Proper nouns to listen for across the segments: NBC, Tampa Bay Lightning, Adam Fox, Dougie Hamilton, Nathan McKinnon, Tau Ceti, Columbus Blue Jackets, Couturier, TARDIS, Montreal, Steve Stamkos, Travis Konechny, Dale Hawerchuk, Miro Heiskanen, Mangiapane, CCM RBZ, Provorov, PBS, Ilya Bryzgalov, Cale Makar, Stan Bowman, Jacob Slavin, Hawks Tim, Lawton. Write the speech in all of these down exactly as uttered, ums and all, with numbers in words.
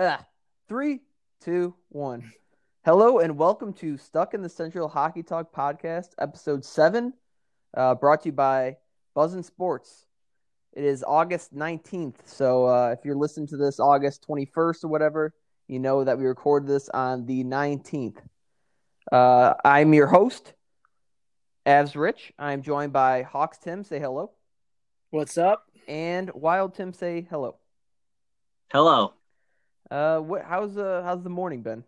uh, three, two, one. Hello and welcome to Stuck in the Central Hockey Talk Podcast, Episode seven, uh, brought to you by Buzzin' Sports. It is August nineteenth, so uh, if you're listening to this August twenty-first or whatever, you know that we recorded this on the nineteenth. Uh, I'm your host, Avs Rich. I'm joined by Hawks Tim. Say hello. What's up? And Wild Tim. Say hello. Hello. Uh, what? How's uh, how's the morning been?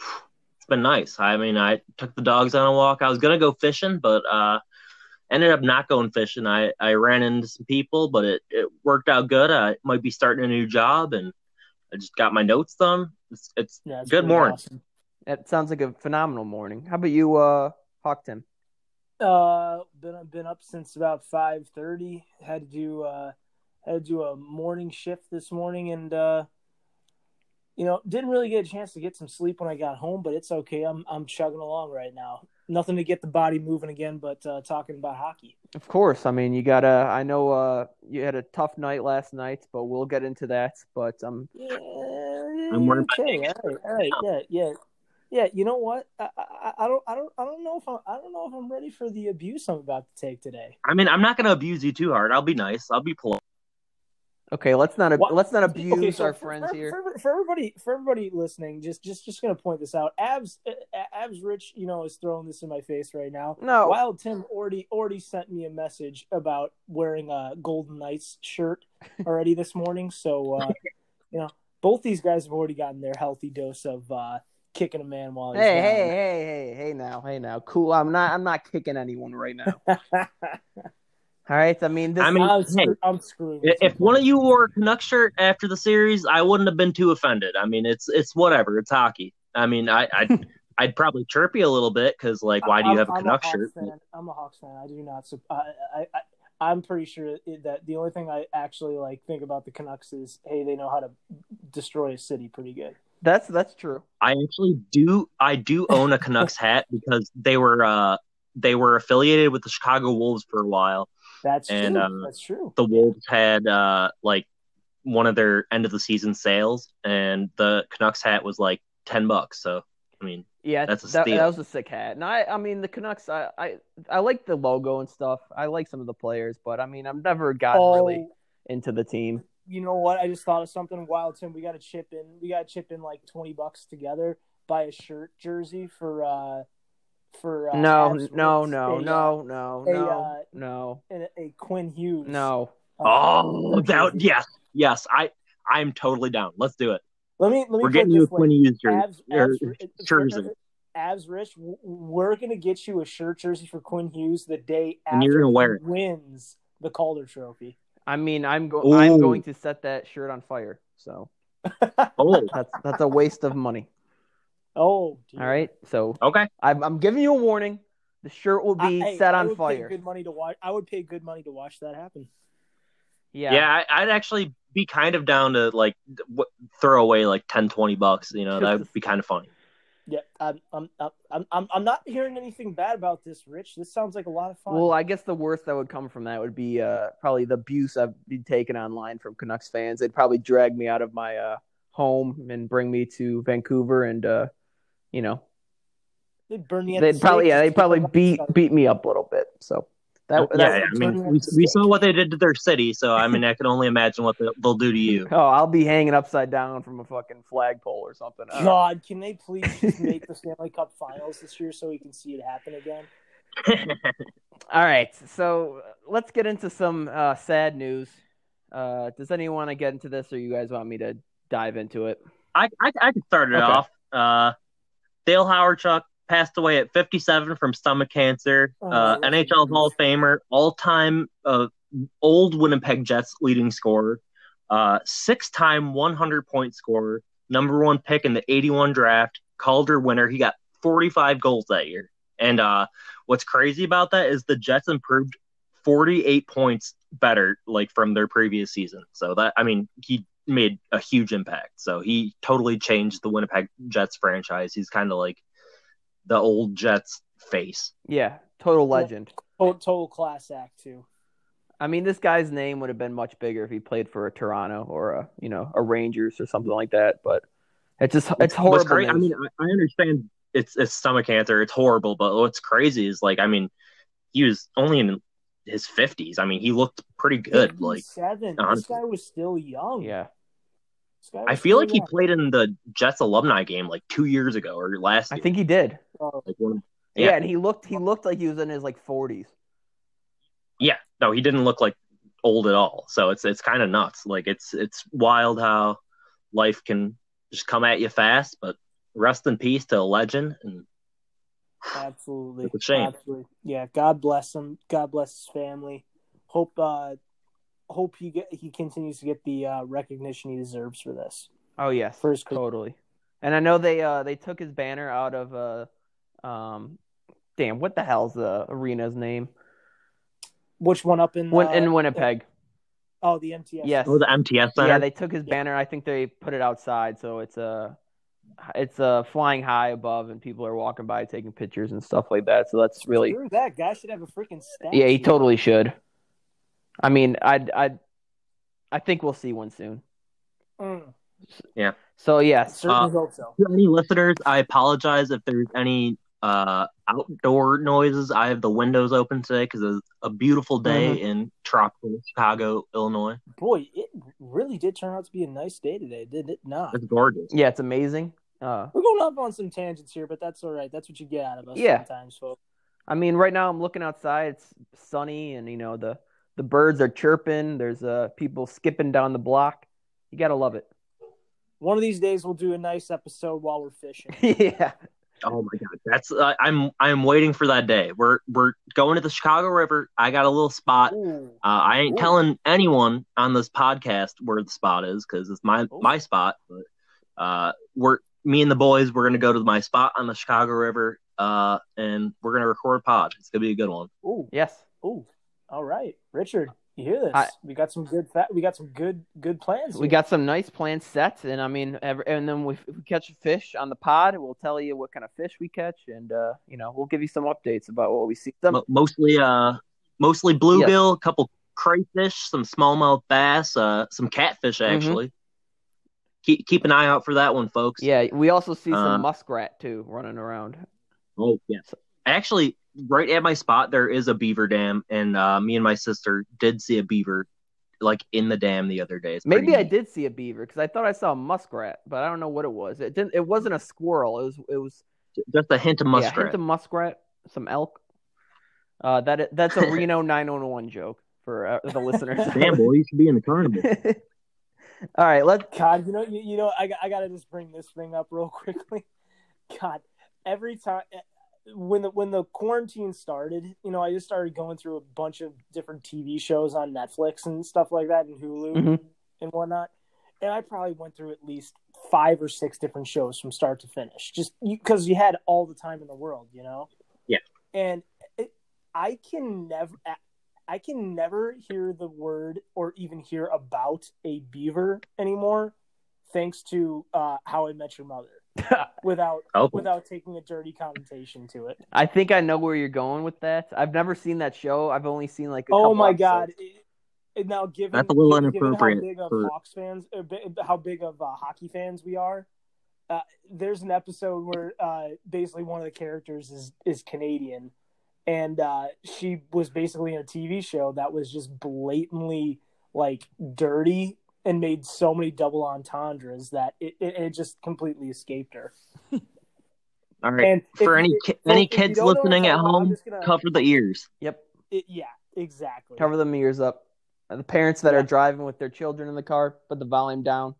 It's been nice. I mean, I took the dogs on a walk. I was gonna go fishing, but uh, ended up not going fishing. I, I ran into some people, but it, it worked out good. I might be starting a new job, and I just got my notes done. It's it's yeah, good morning. Awesome. That sounds like a phenomenal morning. How about you, uh, Hawk Tim? Uh, been been up since about five thirty. Had to do uh, had to do a morning shift this morning, and uh, you know, didn't really get a chance to get some sleep when I got home. But it's okay. I'm I'm chugging along right now. Nothing to get the body moving again, but uh, talking about hockey. Of course. I mean, you gotta. I know uh, you had a tough night last night, but we'll get into that. But um, yeah, I'm okay. All right, all right, yeah, yeah. Yeah, you know what? I, I, I don't, I don't, I don't know if I'm, I don't know if I'm ready for the abuse I'm about to take today. I mean, I'm not going to abuse you too hard. I'll be nice. I'll be polite. Okay, let's not, what? let's not abuse okay, so our friends for, here. For, for everybody, for everybody listening, just, just, just going to point this out. Abs, Abs, Rich, you know, is throwing this in my face right now. No, Wild Tim already, already sent me a message about wearing a Golden Knights shirt already this morning. So, uh, you know, both these guys have already gotten their healthy dose of. Uh, kicking a man while he's hey down. hey hey hey hey now hey now cool I'm not I'm not kicking anyone right now. All right, I mean this I mean, I'm, hey, I'm screwed. If one of you wore a Canuck shirt after the series, I wouldn't have been too offended. I mean, it's it's whatever. It's hockey. I mean, I I'd, I'd probably chirp you a little bit because like, why do you have a Canuck shirt? Fan. I'm a Hawks fan. I do not. I I, I I'm pretty sure that the only thing I actually like think about the Canucks is, hey, they know how to destroy a city pretty good. That's that's true. I actually do. I do own a Canucks hat because they were uh, they were affiliated with the Chicago Wolves for a while. That's and, true. Um, that's true. The Wolves had uh, like one of their end of the season sales, and the Canucks hat was like ten bucks. So I mean, yeah, that's a that, steal. That was a sick hat. And I, I mean, the Canucks. I, I, I like the logo and stuff. I like some of the players, but I mean, I've never gotten oh. really into the team. You know what? I just thought of something wild, Tim. We got to chip in. We got to chip in like twenty bucks together. Buy a shirt jersey for uh, for uh, no, no, no, a, no, no, a, no, uh, no, and a, a Quinn Hughes. No. Uh, oh, that, yes, yes. I I'm totally down. Let's do it. Let me. Let me We're getting you a Quinn Hughes jersey. Avs, Avs, jersey. Avs Rich, we're gonna get you a shirt jersey for Quinn Hughes the day after and you're gonna wear it. He wins the Calder Trophy. I mean, I'm going. I'm going to set that shirt on fire. So, oh, that's that's a waste of money. Oh, dear. All right. So, okay, I'm, I'm giving you a warning. The shirt will be I, set I, on I would fire. Pay good money to watch. I would pay good money to watch that happen. Yeah, yeah. I, I'd actually be kind of down to like w- throw away like ten, twenty bucks. You know, that would be kind of funny. Yeah, I'm, I'm, I'm, I'm, I'm not hearing anything bad about this, Rich. This sounds like a lot of fun. Well, I guess the worst that would come from that would be uh, probably the abuse I've been taking online from Canucks fans. They'd probably drag me out of my uh, home and bring me to Vancouver, and uh, you know, they'd burn me. They'd probably, yeah, they'd probably beat beat me up a little bit. So that, yeah, that yeah I mean, we, we saw what they did to their city. So I mean, I can only imagine what they'll do to you. Oh, I'll be hanging upside down from a fucking flagpole or something. God, can they please just make the Stanley Cup Finals this year so we can see it happen again? All right, so let's get into some uh, sad news. Uh, does anyone want to get into this, or you guys want me to dive into it? I I, I can start it okay. off. Uh, Dale Hawerchuk passed away at fifty-seven from stomach cancer. Oh, uh, N H L Hall of Famer, all-time uh, old Winnipeg Jets leading scorer, uh, six-time one hundred point scorer. Number one pick in the eighty-one draft, Calder winner. He got forty-five goals that year. And uh, what's crazy about that is the Jets improved forty-eight points better, like from their previous season. So that, I mean, he made a huge impact. So he totally changed the Winnipeg Jets franchise. He's kind of like the old Jets face. Yeah, total legend. Total, total class act too. I mean, this guy's name would have been much bigger if he played for a Toronto or a, you know, a Rangers or something like that. But it's just, it's horrible. Crazy, I mean, I understand it's, it's stomach cancer. It's horrible. But what's crazy is, like, I mean, he was only in his fifties. I mean, he looked pretty good. Like, seven. This guy was still young. Yeah. I feel like he played in the Jets alumni game like two years ago or last year. I think he did. Like, when, yeah. yeah, and he looked he looked like he was in his like forties. Yeah, no, he didn't look like old at all. So it's it's kind of nuts. Like, it's it's wild how life can just come at you fast. But rest in peace to a legend. And absolutely, it's a shame. Absolutely. Yeah, God bless him. God bless his family. Hope. Uh, hope he get, he continues to get the uh, recognition he deserves for this. Oh yes, first totally. And I know they uh, they took his banner out of uh um damn what the hell's the arena's name? Which one up in Win- uh, in Winnipeg? Uh, oh, the M T S. Yes, oh, the M T S Center. Yeah, they took his yeah. banner. I think they put it outside, so it's a uh, it's a uh, flying high above, and people are walking by taking pictures and stuff like that. So that's really Screw that guy should have a freaking statue. Yeah, he totally should. I mean, I I I think we'll see one soon. Mm. Yeah. So yeah, certainly uh, hope so. Any listeners, I apologize if there's any uh, outdoor noises. I have the windows open today because it's a beautiful day mm-hmm. in tropical Chicago, Illinois. Boy, it really did turn out to be a nice day today, did it not? It's gorgeous. Yeah, it's amazing. Uh, We're going up on some tangents here, but that's all right. That's what you get out of us yeah. sometimes, folks. I mean, right now I'm looking outside. It's sunny, and you know the. The birds are chirping. There's uh, people skipping down the block. You got to love it. One of these days we'll do a nice episode while we're fishing. yeah. Oh, my God. That's uh, I'm I'm waiting for that day. We're we're going to the Chicago River. I got a little spot. Uh, I ain't Ooh. telling anyone on this podcast where the spot is because it's my, my spot. But uh, we're me and the boys, we're going to go to my spot on the Chicago River, uh, and we're going to record a pod. It's going to be a good one. Ooh. Yes. Ooh. All right, Richard, you hear this? I, we got some good, fa- we got some good, good plans. Here. We got some nice plans set, and I mean, every, and then we, if we catch a fish on the pod, we'll tell you what kind of fish we catch, and uh, you know, we'll give you some updates about what we see. Some- mostly, uh, mostly bluegill, yes. A couple crayfish, some smallmouth bass, uh, some catfish actually. Mm-hmm. Keep keep an eye out for that one, folks. Yeah, we also see some uh, muskrat too running around. Oh yes, yeah. Actually. Right at my spot, there is a beaver dam, and uh, me and my sister did see a beaver, like, in the dam the other day. Maybe neat. I did see a beaver, because I thought I saw a muskrat, but I don't know what it was. It didn't. It wasn't a squirrel. It was It was just a hint of muskrat. Yeah, a hint of muskrat, some elk. Uh, that That's a Reno nine one one joke for uh, the listeners. Damn, boy, you should be in the carnival. All right, let's... God, you know, you, you know I, I got to just bring this thing up real quickly. God, every time... When the when the quarantine started, you know, I just started going through a bunch of different T V shows on Netflix and stuff like that, and Hulu mm-hmm. and whatnot. And I probably went through at least five or six different shows from start to finish, just because you, you had all the time in the world, you know. Yeah. And it, I can never, I can never hear the word or even hear about a beaver anymore, thanks to uh, How I Met Your Mother. without oh. without taking a dirty connotation to it. I think I know where you're going with that. I've never seen that show. I've only seen like a oh my episodes. God! It, it, now, given that's a little inappropriate. How big of for... Hawks fans, how big of uh, hockey fans we are, uh, there's an episode where uh, basically one of the characters is is Canadian, and uh, she was basically in a T V show that was just blatantly like dirty. And made so many double entendres that it, it, it just completely escaped her. All right. And For if, any if, any if kids listening at home, I'm gonna... cover the ears. Yep. It, yeah, exactly. Cover them ears up. The parents that yeah. are driving with their children in the car, put the volume down.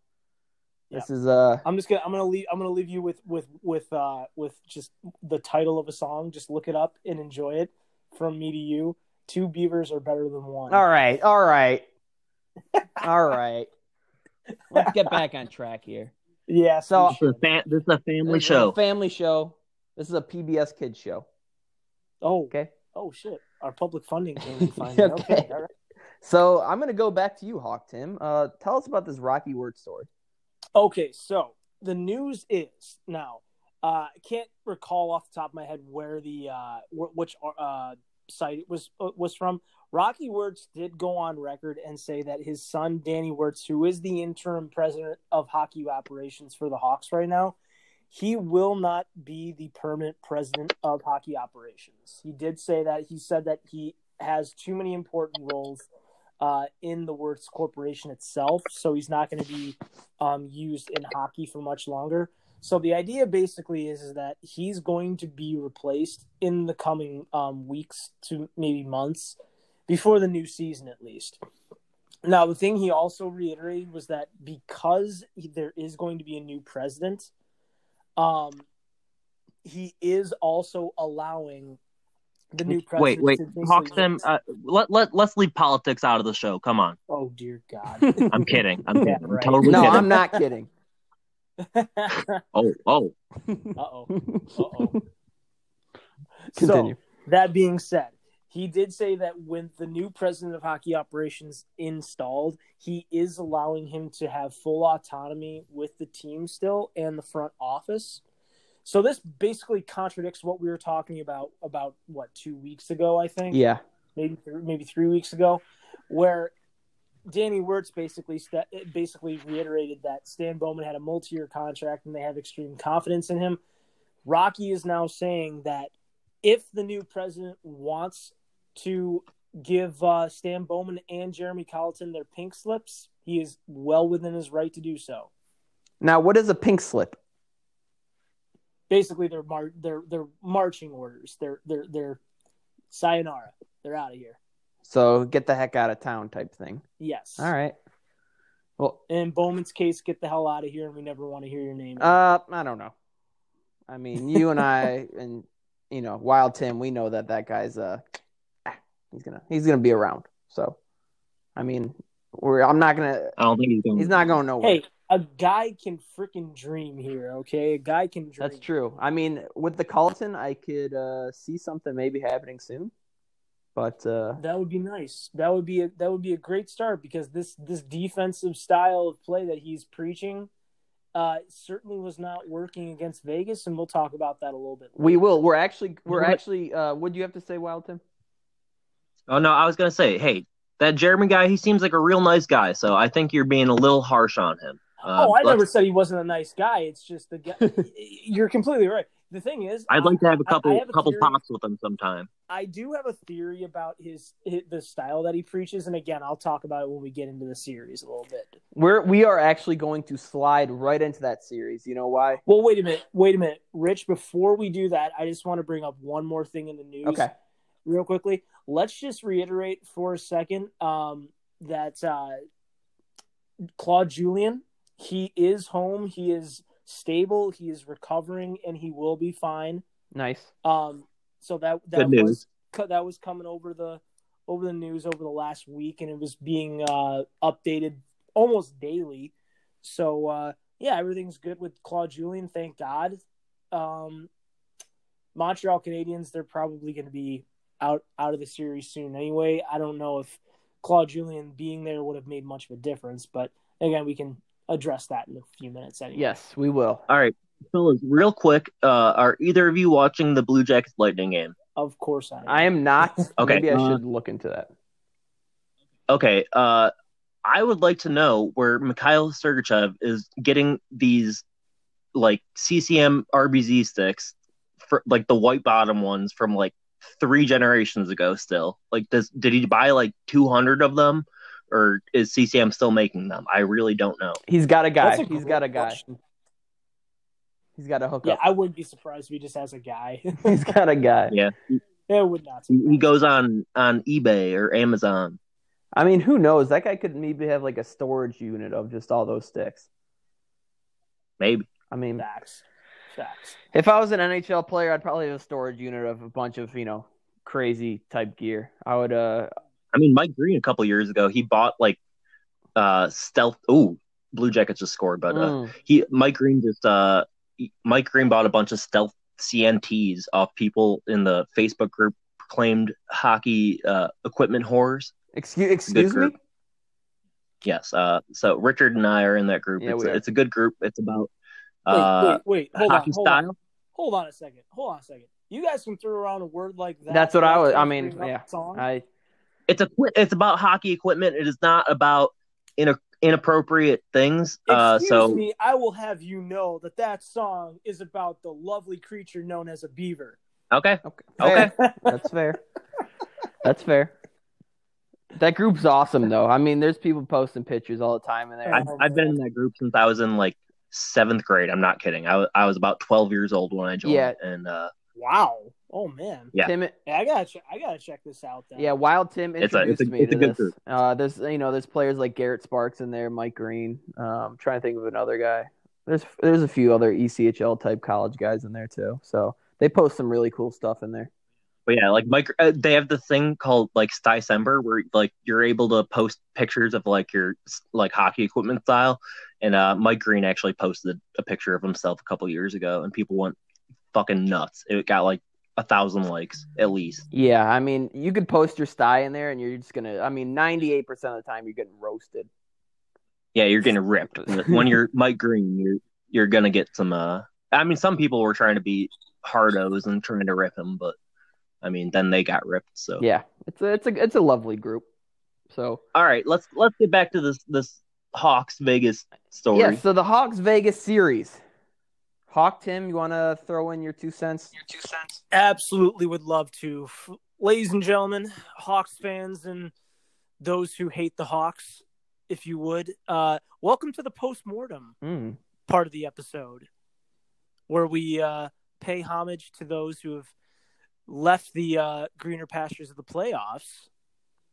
Yeah. This is uh. I'm just gonna I'm gonna leave I'm gonna leave you with with with uh with just the title of a song. Just look it up and enjoy it. From me to you, two beavers are better than one. All right. All right. All right. Let's get back on track here. Yeah, so this is a, fam- this is a family this show. Is a family show. This is a P B S Kids show. Oh, okay. Oh shit. Our public funding came to find out. Okay. okay. All right. So I'm gonna go back to you, Hawk Tim. Uh, tell us about this Rocky Word story. Okay, so the news is now. Uh, I can't recall off the top of my head where the uh, which uh, site it was was from. Rocky Wirtz did go on record and say that his son, Danny Wirtz, who is the interim president of hockey operations for the Hawks right now, he will not be the permanent president of hockey operations. He did say that. He said that he has too many important roles uh, in the Wirtz Corporation itself, so he's not going to be um, used in hockey for much longer. So the idea basically is, is that he's going to be replaced in the coming um, weeks to maybe months, before the new season at least. Now, the thing he also reiterated was that because there is going to be a new president, um, he is also allowing the new president. Wait, wait, to Hawks Tim. Uh, let let let's leave politics out of the show. Come on. Oh dear God. I'm kidding. I'm kidding. Yeah, right. I'm totally no, kidding. I'm not kidding. oh oh. Uh oh. Uh oh. Continue. So, that being said, he did say that when the new president of hockey operations installed, he is allowing him to have full autonomy with the team still and the front office. So this basically contradicts what we were talking about, about what, two weeks ago, I think? Yeah. Maybe maybe three weeks ago, where Danny Wirtz basically st- basically reiterated that Stan Bowman had a multi-year contract and they have extreme confidence in him. Rocky is now saying that if the new president wants to give uh, Stan Bowman and Jeremy Colliton their pink slips, he is well within his right to do so. Now, what is a pink slip? Basically, they're mar- they're they're marching orders. They're they're they're sayonara. They're out of here. So get the heck out of town type thing. Yes. All right. Well, in Bowman's case, get the hell out of here, and we never want to hear your name. Uh, I don't know. I mean, you and I and you know, Wild Tim, we know that that guy's uh. He's gonna he's gonna be around. So, I mean, we're I'm not gonna. I don't think he's going. He's not going nowhere. Hey, a guy can freaking dream here, okay? A guy can dream. That's true. I mean, with the Colliton, I could uh, see something maybe happening soon. But uh, that would be nice. That would be a, that would be a great start because this this defensive style of play that he's preaching uh, certainly was not working against Vegas, and we'll talk about that a little bit later. We will. We're actually we're actually. Uh, what do you have to say, Wild Tim? Oh, no, I was going to say, hey, that Jeremy guy, he seems like a real nice guy, so I think you're being a little harsh on him. Uh, oh, I never said he wasn't a nice guy. It's just the guy. You're completely right. The thing is, I'd like to have a couple I, I have a couple theory. pops with him sometime. I do have a theory about his, his the style that he preaches, and again, I'll talk about it when we get into the series a little bit. We're we are actually going to slide right into that series. You know why? Well, wait a minute, wait a minute, Rich. Before we do that, I just want to bring up one more thing in the news. Okay. Real quickly, let's just reiterate for a second um, that uh, Claude Julien, he is home, he is stable, he is recovering, and he will be fine. Nice. Um, so that that Good was news. that was coming over the over the news over the last week, and it was being uh, updated almost daily. So uh, yeah, everything's good with Claude Julien, thank God. Um, Montreal Canadiens, they're probably going to be out out of the series soon anyway. I don't know if Claude Julien being there would have made much of a difference, but again, we can address that in a few minutes anyway. Yes, we will. All right, fellas, real quick, uh, are either of you watching the Blue Jackets Lightning game? Of course I am. I am not. Okay. Maybe I uh, should look into that. Okay, uh, I would like to know where Mikhail Sergachev is getting these like C C M R B Z sticks, for, like the white bottom ones from like three generations ago still. Like, does did he buy like two hundred of them, or is C C M still making them? I really don't know. He's got a guy. A he's got a guy. Question. He's got a hookup. Yeah, I wouldn't be surprised if he just has a guy. He's got a guy. Yeah. It would not surprise. He goes on, on eBay or Amazon. I mean, who knows? That guy could maybe have like a storage unit of just all those sticks. Maybe. I mean, facts. Facts. If I was an N H L player, I'd probably have a storage unit of a bunch of, you know, crazy type gear. I would. Uh, I mean, Mike Green a couple years ago, he bought like uh, stealth. Oh, Blue Jackets just scored, but uh, mm. he Mike Green just uh, Mike Green bought a bunch of stealth C N Ts off people in the Facebook group proclaimed hockey uh, equipment whores. Excuse, excuse me. Yes. Uh, so Richard and I are in that group. Yeah, it's, a, it's a good group. It's about. Wait, wait, wait. Hold uh, on, hold style. on, hold on a second, hold on a second. You guys can throw around a word like that. That's what I was. I mean, yeah. Song. I it's a it's about hockey equipment. It is not about in, inappropriate things. Excuse uh, so, me, I will have you know that that song is about the lovely creature known as a beaver. Okay, okay, okay. That's fair. That's fair. That group's awesome, though. I mean, there's people posting pictures all the time in there. I've, I've been in that group since I was in like seventh grade. I'm not kidding. I was I was about twelve years old when I joined. Yeah. And uh, wow. Oh man. Yeah. Tim, yeah, I gotta ch- I gotta check this out. Then. Yeah. Wild Tim introduced it's a, it's a, me it's to a good this. Group. Uh, there's you know there's players like Garrett Sparks in there, Mike Green. Um, I'm trying to think of another guy. There's there's a few other E C H L type college guys in there too. So they post some really cool stuff in there. But yeah, like Mike, uh, they have this thing called like Sticember, where like you're able to post pictures of like your like hockey equipment style, and uh, Mike Green actually posted a picture of himself a couple years ago, and people went fucking nuts. It got like a thousand likes at least. Yeah, I mean, you could post your sty in there, and you're just gonna. I mean, ninety-eight percent of the time, you're getting roasted. Yeah, you're getting ripped when you're Mike Green. You're you're gonna get some. Uh, I mean, some people were trying to be hardos and trying to rip him, but. I mean, then they got ripped. So yeah, it's a it's a it's a lovely group. So all right, let's let's get back to this this Hawks Vegas story. Yeah, so the Hawks Vegas series. Hawk Tim, you want to throw in your two cents? Your two cents. Absolutely, would love to, ladies and gentlemen, Hawks fans and those who hate the Hawks, if you would, uh, welcome to the postmortem mm. part of the episode, where we uh, pay homage to those who have. Left the uh, greener pastures of the playoffs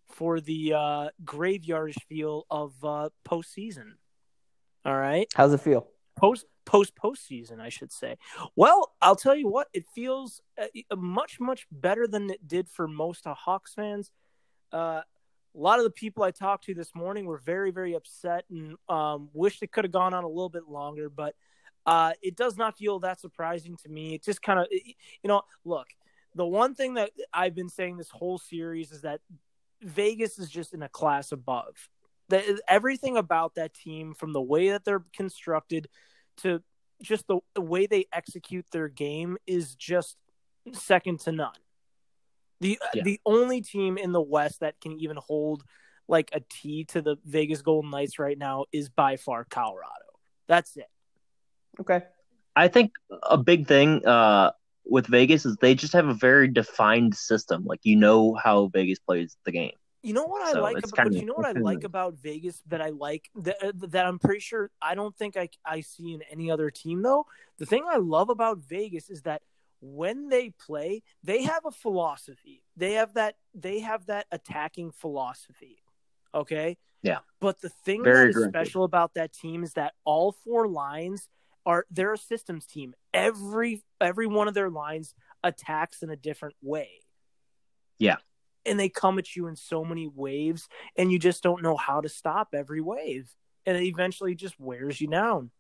for the uh, graveyardish feel of uh, postseason. All right, how's it feel? Post post postseason, I should say. Well, I'll tell you what, it feels uh, much much better than it did for most uh, Hawks fans. Uh, a lot of the people I talked to this morning were very very upset and um, wished it could have gone on a little bit longer. But uh, it does not feel that surprising to me. It just kind of, you know, look. The one thing that I've been saying this whole series is that Vegas is just in a class above. The, everything about that team, from the way that they're constructed to just the, the way they execute their game, is just second to none. The yeah. the only team in the West that can even hold like a T to the Vegas Golden Knights right now is by far Colorado. That's it. Okay. I think a big thing uh... – with Vegas is they just have a very defined system. Like, you know how Vegas plays the game. You know what I so like about kinda, you know what I like about Vegas that I like that, that I'm pretty sure I don't think I, I see in any other team though. The thing I love about Vegas is that when they play, they have a philosophy. They have that they have that attacking philosophy. Okay? Yeah. But the thing very that is special about that team is that all four lines are they're a systems team. Every every one of their lines attacks in a different way. Yeah. And they come at you in so many waves, and you just don't know how to stop every wave. And it eventually just wears you down.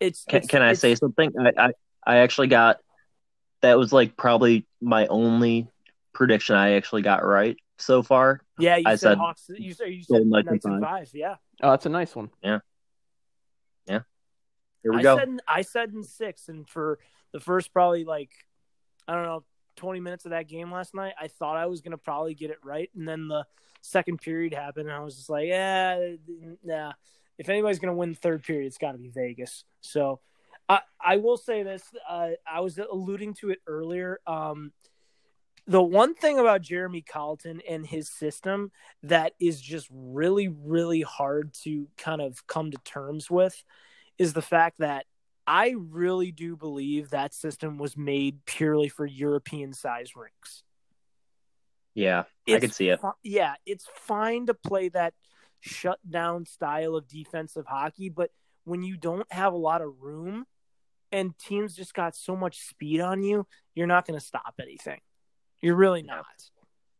It's Can, it's, can I it's, say something? I, I, I actually got – that was like probably my only prediction I actually got right so far. Yeah, you I said, said Hawks. You said, you said Knights and five. five, yeah. Oh, that's a nice one. Yeah. Yeah. Here we I go. Said in, I said in six, and for the first probably like, I don't know, twenty minutes of that game last night, I thought I was going to probably get it right. And then the second period happened, and I was just like, yeah, nah. If anybody's going to win the third period, it's got to be Vegas. So I, I will say this. Uh, I was alluding to it earlier. Um, the one thing about Jeremy Colliton and his system that is just really, really hard to kind of come to terms with is the fact that I really do believe that system was made purely for European-sized rinks. Yeah, it's, I could see it. Yeah, it's fine to play that shutdown style of defensive hockey, but when you don't have a lot of room and teams just got so much speed on you, you're not going to stop anything. You're really not.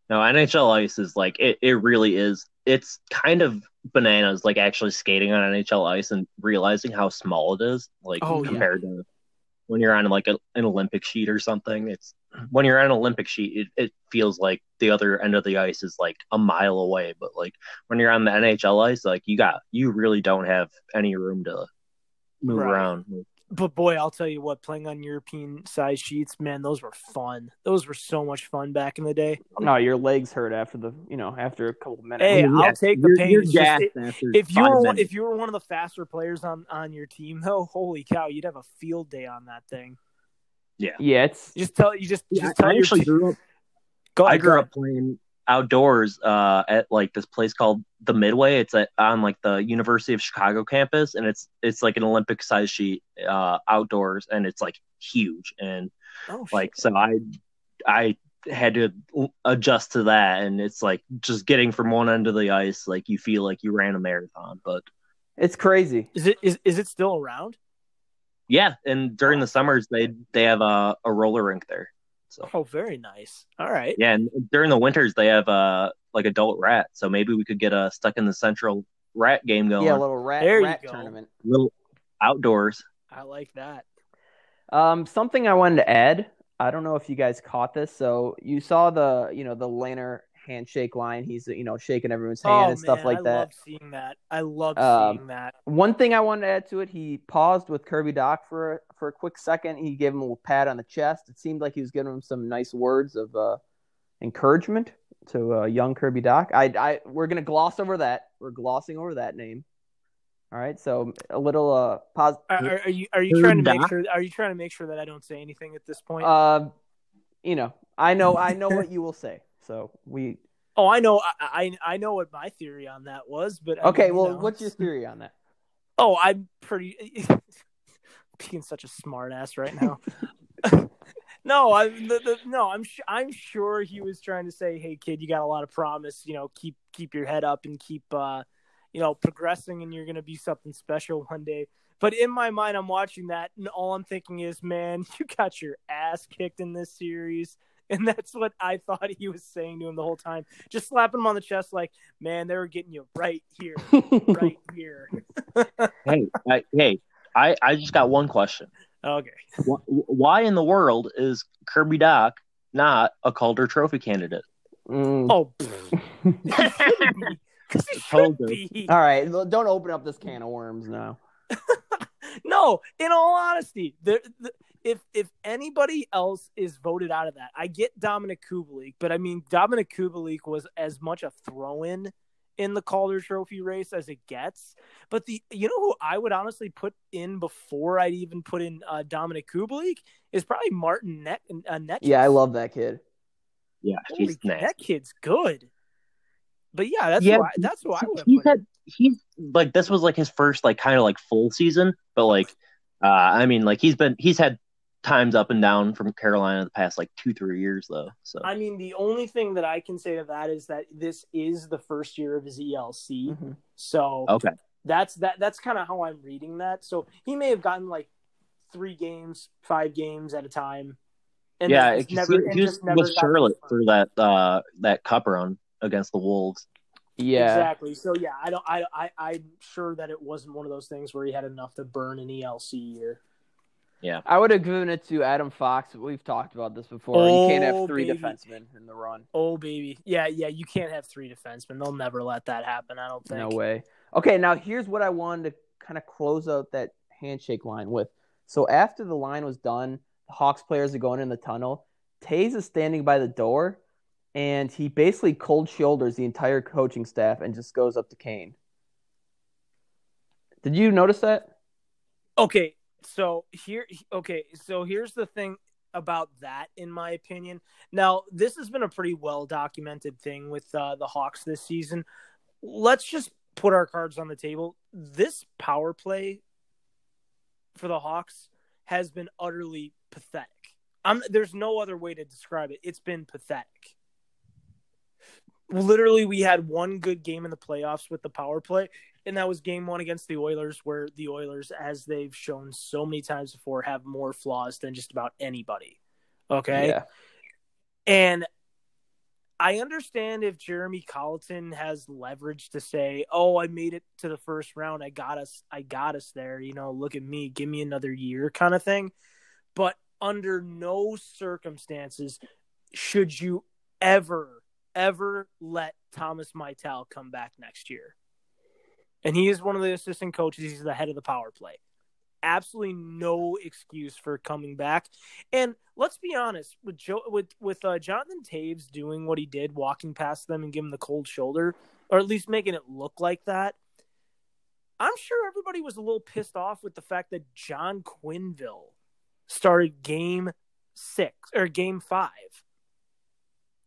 No, N H L ice is like, it, it really is. It's kind of bananas, like actually skating on N H L ice and realizing how small it is, like oh, compared yeah. to when you're on like a, an Olympic sheet or something. It's when you're on an Olympic sheet, it, it feels like the other end of the ice is like a mile away. But like when you're on the N H L ice, like you got, you really don't have any room to move right. around. But boy, I'll tell you what, playing on European size sheets, man, those were fun. Those were so much fun back in the day. No, your legs hurt after the, you know, after a couple of minutes. Hey, I mean, I'll yeah, take the pain. Just, it, if you were minutes. if you were one of the faster players on, on your team, though, holy cow, you'd have a field day on that thing. Yeah, yeah. It's you just tell you just. Yeah, just tell I actually grew up. Go ahead, I grew go up playing outdoors uh, at like this place called the Midway. It's at, on like the University of Chicago campus, and it's it's like an Olympic size sheet uh, outdoors, and it's like huge, and oh, like shit. so I I had to adjust to that, and it's like just getting from one end of the ice, like you feel like you ran a marathon, but it's crazy. Is it is is it still around? Yeah, and during the summers they they have a, a roller rink there. So. Oh, very nice. All right. Yeah, and during the winters they have uh like adult rat. So maybe we could get a Stuck in the Central rat game going. Yeah, a little rat, rat tournament. Little outdoors. I like that. Um, something I wanted to add. I don't know if you guys caught this. So you saw the you know the Laner handshake line. He's you know shaking everyone's hand oh, and man, stuff like I that. I love seeing that. I love um, seeing that. One thing I wanted to add to it. He paused with Kirby Dach for. A, For a quick second, he gave him a little pat on the chest. It seemed like he was giving him some nice words of uh, encouragement to uh, young Kirby Dach. I, I, we're going to gloss over that. We're glossing over that name. All right, so a little uh, positive. Are, are you are you trying to make sure? Are you trying to make sure that I don't say anything at this point? Uh, you know, I know, I know what you will say. So we. Oh, I know, I I, I know what my theory on that was, but I okay. Mean, well, you know, what's your theory on that? Oh, I'm pretty. Being such a smart ass right now. no, I the, the, no, I'm sh- I'm sure he was trying to say, "Hey, kid, you got a lot of promise. You know, keep keep your head up and keep, uh, you know, progressing, and you're gonna be something special one day." But in my mind, I'm watching that, and all I'm thinking is, "Man, you got your ass kicked in this series," and that's what I thought he was saying to him the whole time. Just slapping him on the chest, like, "Man, they were getting you right here, right here." hey, I, hey. I, I just got one question. Okay. Why, why in the world is Kirby Dach not a Calder Trophy candidate? Mm. Oh, because he should be. All right, don't open up this can of worms now. No, in all honesty, the, the, if if anybody else is voted out of that, I get Dominik Kubalík, but I mean Dominik Kubalík was as much a throw-in in the Calder Trophy race as it gets. But the you know who I would honestly put in before I'd even put in uh, Dominik Kubalík is probably Martin Net. Uh, Net- yeah, I love that kid. Yeah, Holy he's God, that kid's good. But yeah, that's yeah, why that's why I would. He had he's like this was like his first like kind of like full season, but like uh, I mean like he's been he's had times up and down from Carolina the past like two, three years though. So I mean, the only thing that I can say to that is that this is the first year of his E L C. Mm-hmm. So okay. that's that. That's kind of how I'm reading that. So he may have gotten like three games, five games at a time. And yeah, it, never, he, and he was with Charlotte for that uh, that cup run against the Wolves. Yeah, exactly. So yeah, I don't. I I I'm sure that it wasn't one of those things where he had enough to burn an E L C year. Yeah, I would have given it to Adam Fox. We've talked about this before. Oh, you can't have three baby. defensemen in the run. Oh, baby. Yeah, yeah, you can't have three defensemen. They'll never let that happen, I don't think. No way. Okay, now here's what I wanted to kind of close out that handshake line with. So after the line was done, the Hawks players are going in the tunnel. Toews is standing by the door, and he basically cold shoulders the entire coaching staff and just goes up to Kane. Did you notice that? Okay. So here, okay. So here's the thing about that, in my opinion. Now, this has been a pretty well documented thing with uh, the Hawks this season. Let's just put our cards on the table. This power play for the Hawks has been utterly pathetic. I'm, there's no other way to describe it. It's been pathetic. Literally, we had one good game in the playoffs with the power play, and that was game one against the Oilers, where the Oilers, as they've shown so many times before, have more flaws than just about anybody. Okay? Yeah. And I understand if Jeremy Colliton has leverage to say, oh, I made it to the first round. I got us. I got us there. You know, look at me. Give me another year kind of thing. But under no circumstances should you ever ever let Thomas Mytel come back next year. And he is one of the assistant coaches. He's the head of the power play. absolutely no excuse for coming back. And let's be honest, with Joe, with with uh, Jonathan Toews doing what he did, walking past them and giving the cold shoulder, or at least making it look like that, I'm sure everybody was a little pissed off with the fact that John Quenneville started game six or game five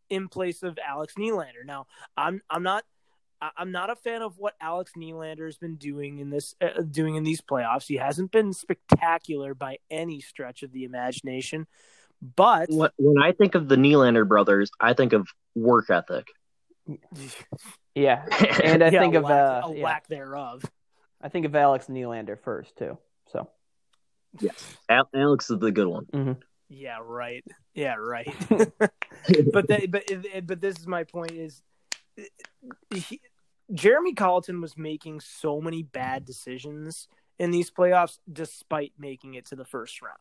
in place of Alex Nylander. Now, I'm I'm not I'm not a fan of what Alex Nylander has been doing in this uh, doing in these playoffs. He hasn't been spectacular by any stretch of the imagination. But when I think of the Nylander brothers, I think of work ethic. Yeah, and I yeah, think a of lack, uh, a yeah. lack thereof. I think of Alex Nylander first too. So, yes, Alex is the good one. Mm-hmm. Yeah, right. Yeah, right. but that, but but this is my point: is he, Jeremy Colliton was making so many bad decisions in these playoffs, despite making it to the first round.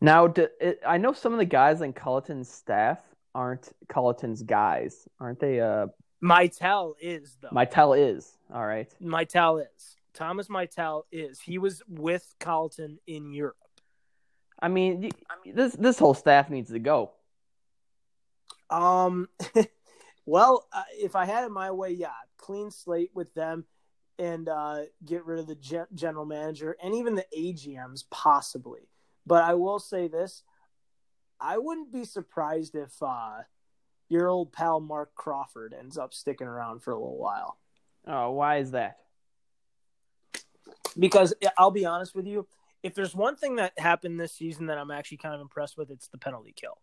Now, do, it, I know some of the guys in Colliton's staff aren't Colliton's guys, aren't they? Uh, Mytel is though. Mytel is all right. Mytel is Thomas Mytel is. He was with Colliton in Europe. I mean, this this whole staff needs to go. Um, well, uh, if I had it my way, yeah, clean slate with them, and uh, get rid of the gen- general manager and even the A G Ms possibly. But I will say this: I wouldn't be surprised if uh, your old pal Mark Crawford ends up sticking around for a little while. Oh, why is that? Because I'll be honest with you. If there's one thing that happened this season that I'm actually kind of impressed with, it's the penalty kill.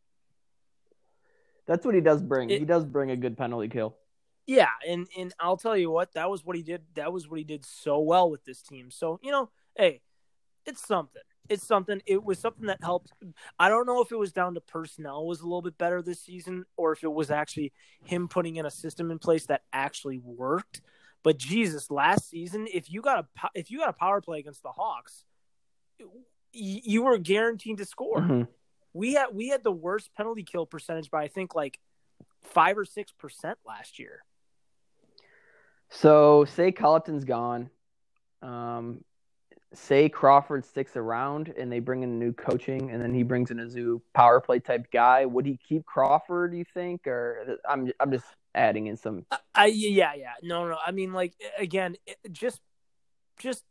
That's what he does bring. It, he does bring a good penalty kill. Yeah, and, and I'll tell you what, that was what he did. That was what he did so well with this team. So, you know, hey, it's something. It's something. It was something that helped. I don't know if it was down to personnel was a little bit better this season or if it was actually him putting in a system in place that actually worked. But Jesus, last season, if you got a if you got a power play against the Hawks, you were guaranteed to score. Mm-hmm. We had we had the worst penalty kill percentage by I think like five or six percent last year. So say Colliton's gone, um, say Crawford sticks around and they bring in new coaching, and then he brings in a new power play type guy. Would he keep Crawford? Do you think? Or I'm I'm just adding in some. I, I yeah yeah no no I mean like again it, just just.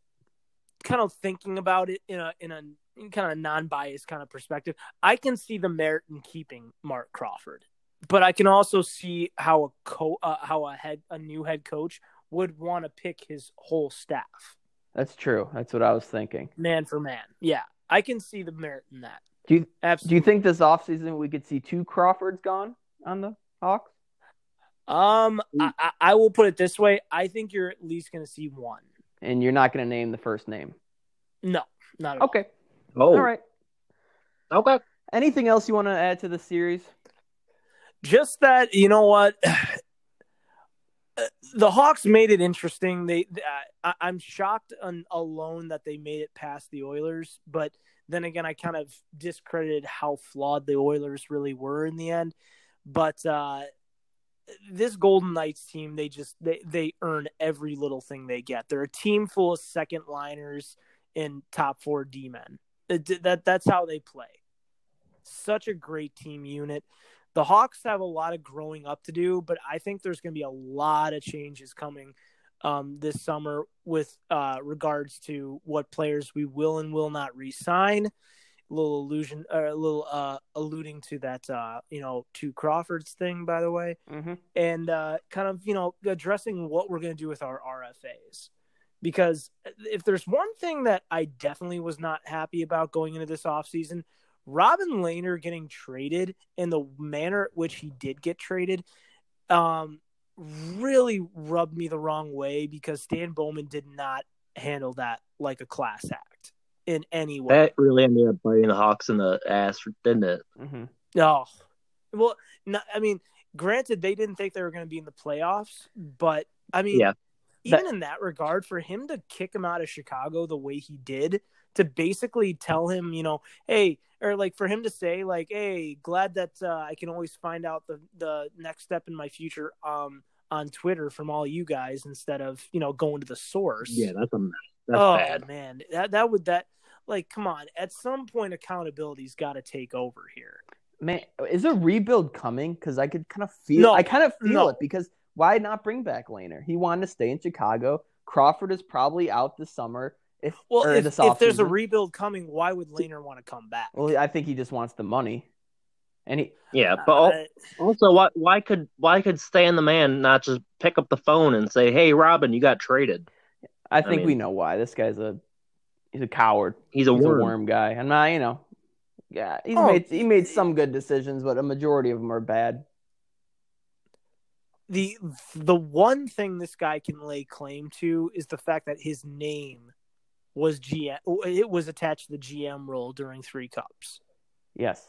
kind of thinking about it in a in a in kind of non-biased kind of perspective, I can see the merit in keeping Mark Crawford, but I can also see how a co uh, how a head a new head coach would want to pick his whole staff. That's true. That's what I was thinking. Man for man, yeah, I can see the merit in that. Do you Absolutely. do you think this offseason we could see two Crawfords gone on the Hawks? Um, I, I, I will put it this way: I think you're at least going to see one. And you're not going to name the first name? No, not at all. Okay. Oh. All right. Okay. Anything else you want to add to the series? Just that, you know what? The Hawks made it interesting. They, uh, I'm shocked on, alone that they made it past the Oilers. But then again, I kind of discredited how flawed the Oilers really were in the end. But uh, this Golden Knights team, they just they, they earn every little thing they get. They're a team full of second liners and top four D men. That, that that's how they play. Such a great team unit. The Hawks have a lot of growing up to do, but I think there's going to be a lot of changes coming um, this summer with uh, regards to what players we will and will not re-sign. A little allusion, or a little uh, alluding to that, uh, you know, to Crawford's thing, by the way, mm-hmm. and uh, kind of, you know, addressing what we're going to do with our R F As. Because if there's one thing that I definitely was not happy about going into this offseason, Robin Lehner getting traded and the manner at which he did get traded um, really rubbed me the wrong way because Stan Bowman did not handle that like a class act. In any way, that really ended up biting the Hawks in the ass, didn't it? Mm-hmm. Oh, well, not, I mean, granted, they didn't think they were going to be in the playoffs, but I mean, yeah. even that... in that regard, for him to kick him out of Chicago the way he did, to basically tell him, you know, hey, or like for him to say, like, hey, glad that uh, I can always find out the the next step in my future um on Twitter from all you guys instead of you know going to the source. Yeah, that's a mess. That's oh bad. man, that that would that Like, come on. At some point, accountability's got to take over here. Man, is a rebuild coming? Because I could kind of feel no, I kind of feel no. it because why not bring back Lehner? He wanted to stay in Chicago. Crawford is probably out this summer. If, well, if, this if there's a rebuild coming, why would Lehner want to come back? Well, I think he just wants the money. And he, yeah, but uh, also, why why could why could Stan the man not just pick up the phone and say, "Hey, Robin, you got traded"? I think I mean, we know why. This guy's a he's a coward. He's a, he's worm. a worm guy. I'm not, you know, yeah, he's oh. made he made some good decisions, but a majority of them are bad. The the one thing this guy can lay claim to is the fact that his name was G M. It was attached to the G M role during three cups. Yes.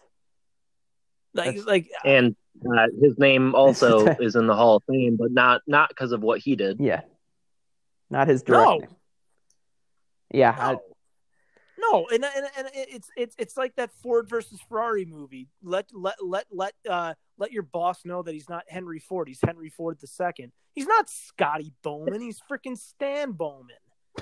Like, That's, like, and uh, his name also is in the Hall of Fame, but not not because of what he did. Yeah, not his direct no. name. Yeah, no, I, no. And, and and it's it's it's like that Ford versus Ferrari movie. Let let let let uh, let your boss know that he's not Henry Ford. He's Henry Ford the second. He's not Scotty Bowman. He's freaking Stan Bowman.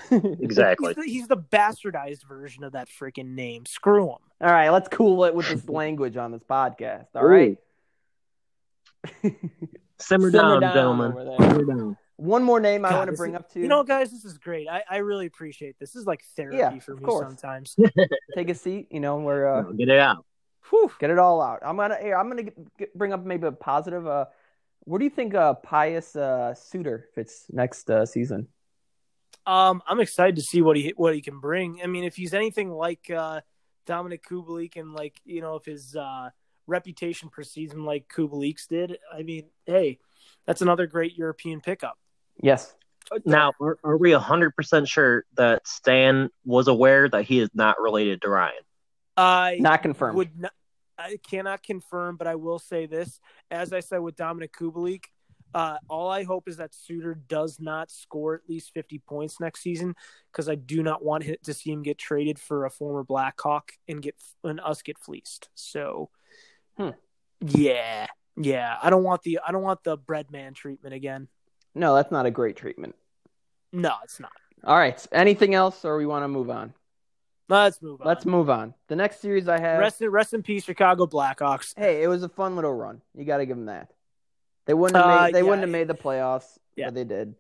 Exactly. He's the, he's the bastardized version of that freaking name. Screw him. All right, let's cool it with this language on this podcast. All Ooh. right. Simmer, Simmer down, down, gentlemen. Simmer down. One more name God, I want to bring is, up to you. You know, guys, this is great. I, I really appreciate this. This is like therapy yeah, for me course. sometimes. Take a seat. You know, we're uh, get it out. Whew, get it all out. I'm gonna. I'm gonna get, get, bring up maybe a positive. Uh, where do you think uh, Pius uh, Suter fits next uh, season? Um, I'm excited to see what he what he can bring. I mean, if he's anything like uh, Dominik Kubalík and, like, you know, if his uh, reputation precedes him like Kubalík's did, I mean, hey, that's another great European pickup. Yes. Now, are, are we one hundred percent sure that Stan was aware that he is not related to Ryan? I not confirmed. Would not, I cannot confirm, but I will say this. As I said with Dominik Kubalík, Uh, all I hope is that Suter does not score at least fifty points next season, because I do not want to see him get traded for a former Blackhawk and get and us get fleeced. So, hmm. yeah, yeah, I don't want the I don't want the bread man treatment again. No, that's not a great treatment. No, it's not. All right, anything else, or we want to move on? Let's move on. Let's move on. The next series I have rest in, rest in peace, Chicago Blackhawks. Hey, it was a fun little run. You got to give them that. They wouldn't have made, uh, they yeah. wouldn't have made the playoffs, yeah. but they did.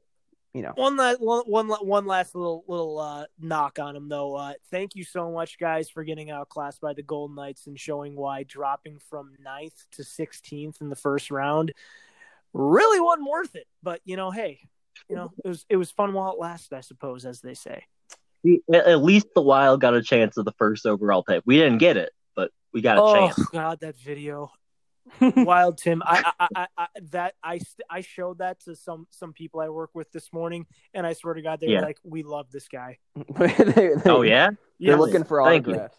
You know, one last one, one, one last little little uh, knock on them though. Uh, thank you so much, guys, for getting outclassed by the Golden Knights and showing why dropping from ninth to sixteenth in the first round really wasn't worth it. But you know, hey, you know, it was it was fun while it lasted, I suppose, as they say. At least the Wild got a chance at the first overall pick. We didn't get it, but we got a oh, chance. Oh God, that video. Wild Tim, I, I, I, I that I, I showed that to some some people I work with this morning, and I swear to God, they yeah. were like, "We love this guy." they, they, oh yeah, they're yes. looking for autographs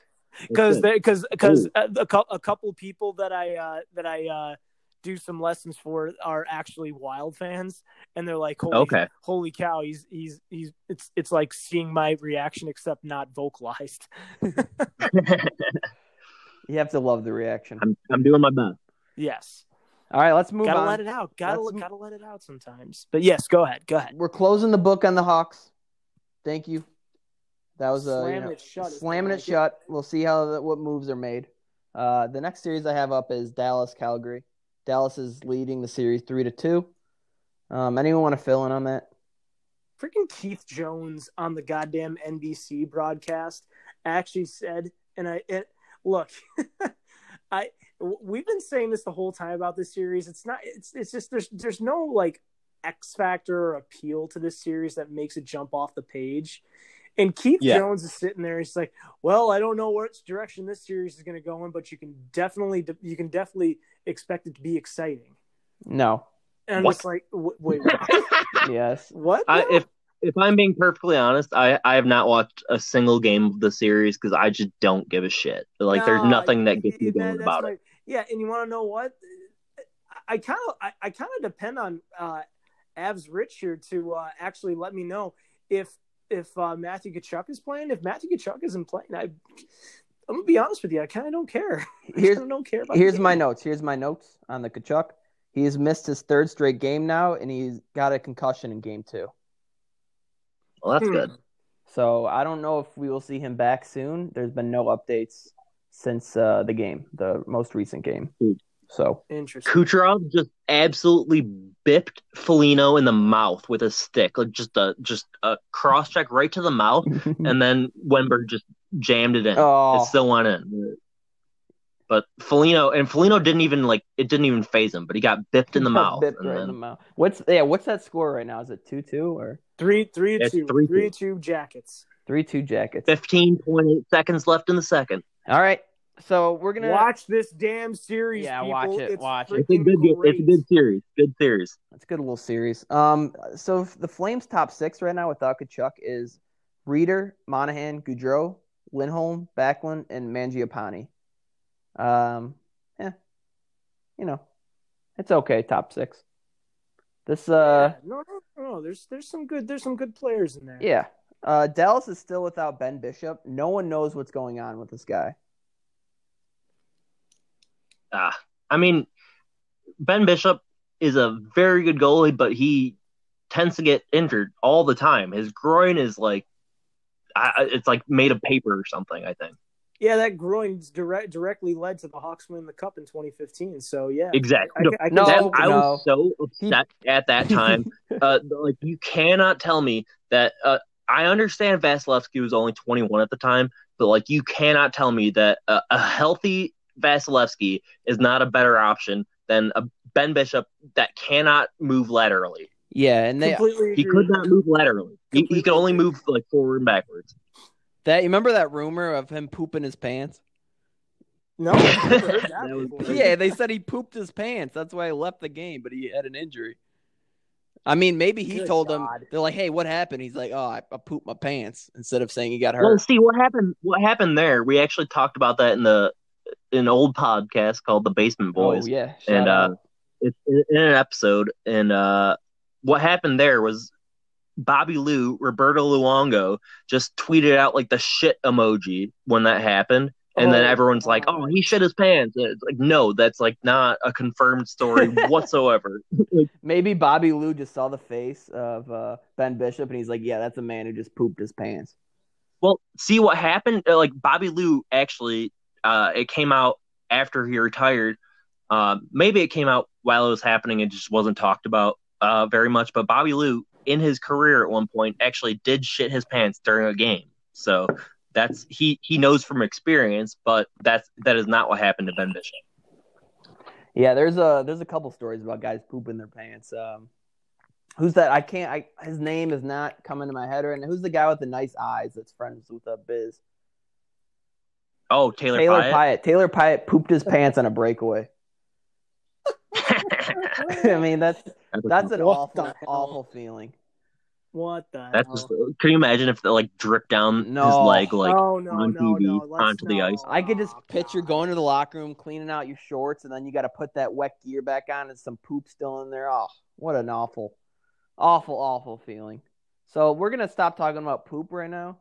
because because because a couple people that I uh, that I uh, do some lessons for are actually Wild fans, and they're like, "Holy, okay. holy cow, he's he's he's it's it's like seeing my reaction except not vocalized." You have to love the reaction. I'm I'm doing my best. Yes. All right, let's move gotta on. Gotta let it out. Gotta let's... gotta let it out sometimes. But yes, go ahead. Go ahead. We're closing the book on the Hawks. Thank you. That was a slamming you know, it shut. Slamming it shut. We'll see how the, what moves are made. Uh, the next series I have up is Dallas Calgary. Dallas is leading the series three to two. Um, anyone want to fill in on that? Freaking Keith Jones on the goddamn N B C broadcast actually said, and I it, look, I. We've been saying this the whole time about this series. It's not. It's. It's just. There's. There's no like X factor or appeal to this series that makes it jump off the page. And Keith yeah. Jones is sitting there. He's like, "Well, I don't know which direction this series is going to go in, but you can definitely. You can definitely expect it to be exciting." No. And I'm what? just like, wait. wait what? Yes. What? I, if if I'm being perfectly honest, I I have not watched a single game of the series because I just don't give a shit. Like, no, there's nothing that gets me going about like, it. Yeah, and you want to know what? I kind of, I, I kind of depend on uh, Avs Rich here to uh, actually let me know if if uh, Matthew Kachuk is playing. If Matthew Kachuk isn't playing, I, I'm gonna be honest with you, I kind of don't care. Here's I don't care about. Here's my notes. Here's my notes on the Kachuk. He's missed his third straight game now, and he's got a concussion in game two. Well, that's hmm. good. So I don't know if we will see him back soon. There's been no updates since uh, the game, the most recent game. So interesting. Kucherov just absolutely bipped Foligno in the mouth with a stick, like just a just a cross check right to the mouth, and then Wember just jammed it in. Oh. It still went in. But Foligno and Foligno didn't even like it didn't even phase him, but he got bipped in the mouth. Bipped right then... in the mouth. What's yeah? What's that score right now? Is it two two or three three it's two three, three two. two Jackets? Three two Jackets. Fifteen point eight seconds left in the second. All right, so we're gonna watch this damn series. Yeah, people. watch it. It's watch it. It's a good. Great. It's a good series. Good series. It's a good little series. Um, so the Flames' top six right now without Kachuk is Reeder, Monahan, Gaudreau, Lindholm, Backlund, and Mangiapane. Um, yeah, you know, it's okay. Top six. This uh, yeah, no, no, no. There's there's some good there's some good players in there. Yeah. Uh, Dallas is still without Ben Bishop. No one knows what's going on with this guy. Ah, uh, I mean, Ben Bishop is a very good goalie, but he tends to get injured all the time. His groin is like, I, it's like made of paper or something, I think. Yeah, that groin direct, directly led to the Hawks winning the Cup in twenty fifteen. So, yeah. Exactly. I, I, I, no, that, no. I was so upset at that time. uh, like, you cannot tell me that uh, – I understand Vasilevsky was only twenty-one at the time, but, like, you cannot tell me that uh, a healthy Vasilevsky is not a better option than a Ben Bishop that cannot move laterally. Yeah, and they – He could not move laterally. He, he could only move, like, forward and backwards. That you remember that rumor of him pooping his pants? No. Yeah, they said he pooped his pants. That's why he left the game, but he had an injury. I mean, maybe he Good told God. them. They're like, "Hey, what happened?" He's like, "Oh, I, I pooped my pants." Instead of saying he got hurt. Well, see what happened. What happened there? We actually talked about that in the in an old podcast called The Basement Boys. Oh yeah, Shout and uh, it's in an episode. And uh, what happened there was. Bobby Lou, Roberto Luongo, just tweeted out like the shit emoji when that happened. And oh, then everyone's like, oh, he shit his pants. And it's like, no, that's like not a confirmed story whatsoever. Like, maybe Bobby Lou just saw the face of uh, Ben Bishop and he's like, yeah, that's a man who just pooped his pants. Well, see what happened? Like Bobby Lou actually, uh, it came out after he retired. Uh, maybe it came out while it was happening and just wasn't talked about uh, very much. But Bobby Lou, in his career at one point, actually did shit his pants during a game. So that's he, he knows from experience, but that's that is not what happened to Ben Bishop. Yeah, there's a there's a couple stories about guys pooping their pants. Um, who's that? I can't. I, his name is not coming to my head right now. Who's the guy with the nice eyes that's friends with uh, Biz? Oh, Taylor, Taylor Pyatt. Pyatt. Taylor Pyatt pooped his pants on a breakaway. I mean, that's that's an awful, awful feeling. What the that's hell? Just, can you imagine if they, like, dripped down no. his leg, like, no, no, on T V, no, no. onto no. the ice? I could just picture going to the locker room, cleaning out your shorts, and then you got to put that wet gear back on and some poop still in there. Oh, what an awful, awful, awful feeling. So we're going to stop talking about poop right now.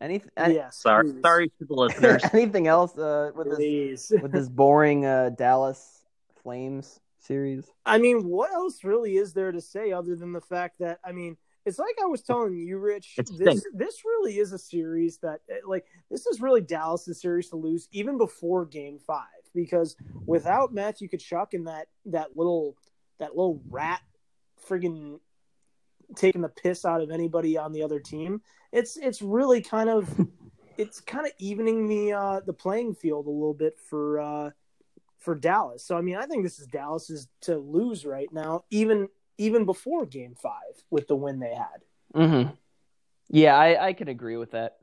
Anything? Any, yeah, sorry. Please. Sorry to the listeners. Anything else uh, with, this, with this boring uh, Dallas Flames series? I mean, what else really is there to say other than the fact that, I mean, it's like I was telling you, Rich, it's this this really is a series that, like, this is really Dallas' series to lose even before game five, because without Matthew Kachuk and that that little that little rat friggin' taking the piss out of anybody on the other team, it's it's really kind of it's kind of evening the uh the playing field a little bit for uh for Dallas. So, I mean, I think this is Dallas's to lose right now, even even before game five with the win they had. Mm-hmm. Yeah, I, I could agree with that.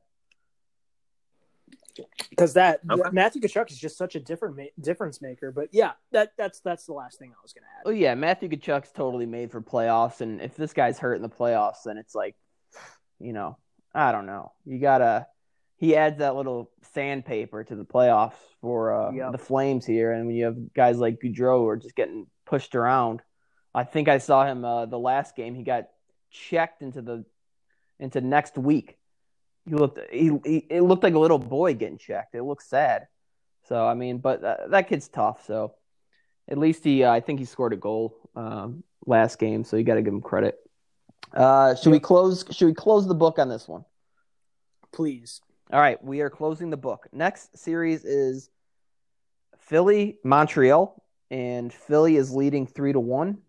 Because that okay. Matthew Kachuk is just such a different ma- difference maker. But, yeah, that that's that's the last thing I was going to add. Oh, yeah, Matthew Kachuk's totally made for playoffs. And if this guy's hurt in the playoffs, then it's like, you know, I don't know. You got to – He adds that little sandpaper to the playoffs for uh, yep. the Flames here. And when you have guys like Gaudreau who are just getting pushed around, I think I saw him uh, the last game. He got checked into the into next week. He looked he, he it looked like a little boy getting checked. It looks sad. So I mean, but uh, that kid's tough. So at least he, uh, I think he scored a goal um, last game. So you got to give him credit. Uh, should we close? Should we close the book on this one? please. All right, we are closing the book. Next series is Philly, Montreal, and Philly is leading three to one.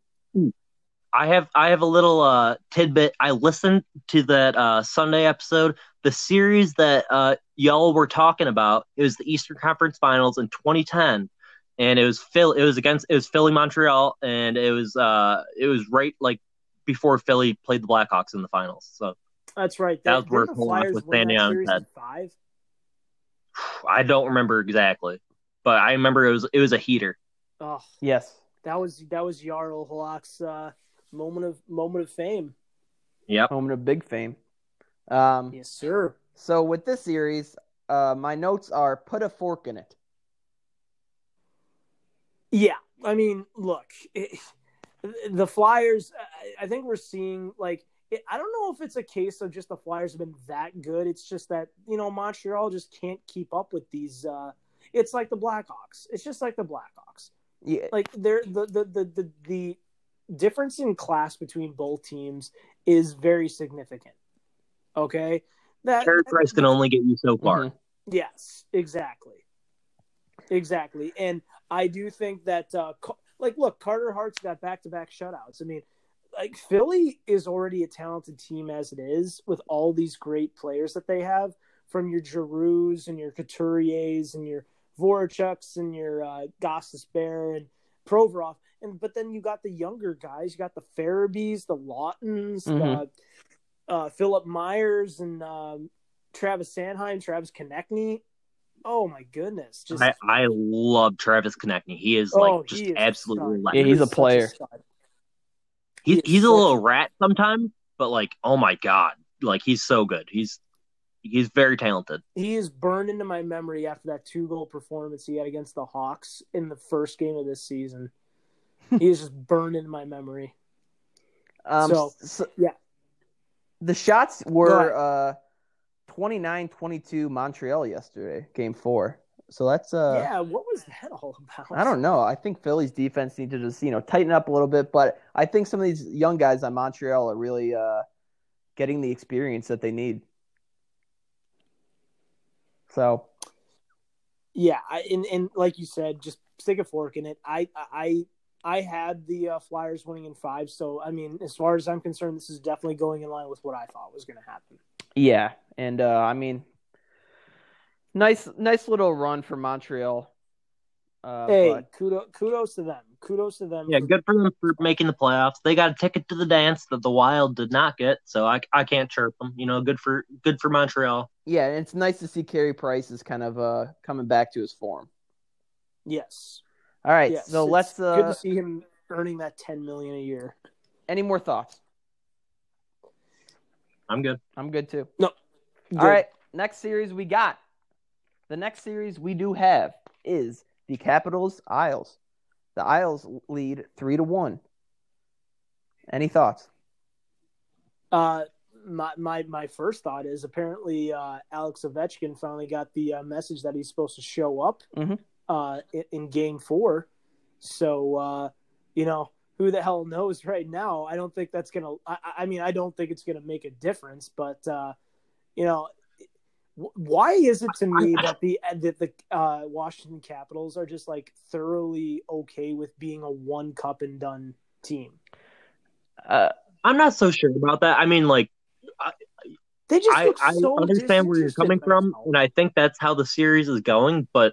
I have I have a little uh, tidbit. I listened to that uh, Sunday episode. The series that uh, y'all were talking about, it was the Eastern Conference Finals in twenty ten, and it was Phil. It was against it was Philly Montreal, and it was uh, it was right like before Philly played the Blackhawks in the finals. So that's right. That, that was where the Flyers with Sandy on head. Five. I don't remember exactly, but I remember it was it was a heater. Oh yes, that was that was Jarl Halak's, uh Moment of moment of fame. Yep. Moment of big fame. Um, yes, sir. So with this series, uh, my notes are put a fork in it. Yeah. I mean, look, it, the Flyers, I, I think we're seeing, like, it, I don't know if it's a case of just the Flyers have been that good. It's just that, you know, Montreal just can't keep up with these. Uh, it's like the Blackhawks. It's just like the Blackhawks. Yeah. Like, they're the, the, the, the, the difference in class between both teams is very significant. Okay, that Carey Price can only get you so far. Mm-hmm. Yes, exactly, exactly. And I do think that, uh, like, look, Carter Hart's got back-to-back shutouts. I mean, like, Philly is already a talented team as it is with all these great players that they have, from your Giroux and your Couturiers and your Voracek's and your uh, Gostisbehere and Provorov. And but then you got the younger guys. You got the Farabees, the Lawtons, mm-hmm. the uh, Philip Myers, and um, Travis Sanheim, Travis Konechny. Oh my goodness! Just I, I love Travis Konechny. He is like oh, just is absolutely. Yeah, he's a player. A he's he he's a little a rat sometimes, but like oh my god, like he's so good. He's he's very talented. He is burned into my memory after that two goal performance he had against the Hawks in the first game of this season. He's just burned in my memory. Um, so, so, yeah. The shots were uh, twenty-nine twenty-two Montreal yesterday, game four. So that's... Uh, yeah, what was that all about? I don't know. I think Philly's defense needed to just, you know, tighten up a little bit. But I think some of these young guys on Montreal are really uh, getting the experience that they need. So... Yeah, I, and, and like you said, just stick a fork in it. I... I I had the uh, Flyers winning in five, so, I mean, as far as I'm concerned, this is definitely going in line with what I thought was going to happen. Yeah, and, uh, I mean, nice nice little run for Montreal. Uh, hey, but... kudos, kudos to them. Kudos to them. Yeah, good for them for making the playoffs. They got a ticket to the dance that the Wild did not get, so I, I can't chirp them. You know, good for good for Montreal. Yeah, and it's nice to see Carey Price is kind of uh, coming back to his form. Yes, all right, yes, so let's. Uh, good to see him earning that ten million a year. Any more thoughts? I'm good. I'm good too. No. Good. All right. Next series we got. The next series we do have is the Capitals Isles. The Isles lead three to one. Any thoughts? Uh, my my my first thought is apparently uh, Alex Ovechkin finally got the uh, message that he's supposed to show up. Mm-hmm. Uh, in game four. So, uh, you know, who the hell knows right now? I don't think that's going to, I mean, I don't think it's going to make a difference, but, uh, you know, why is it to me that the, that the uh, Washington Capitals are just like thoroughly okay with being a one cup and done team? Uh, I'm not so sure about that. I mean, like, I, they just I, I so understand where you're coming from. Now. And I think that's how the series is going, but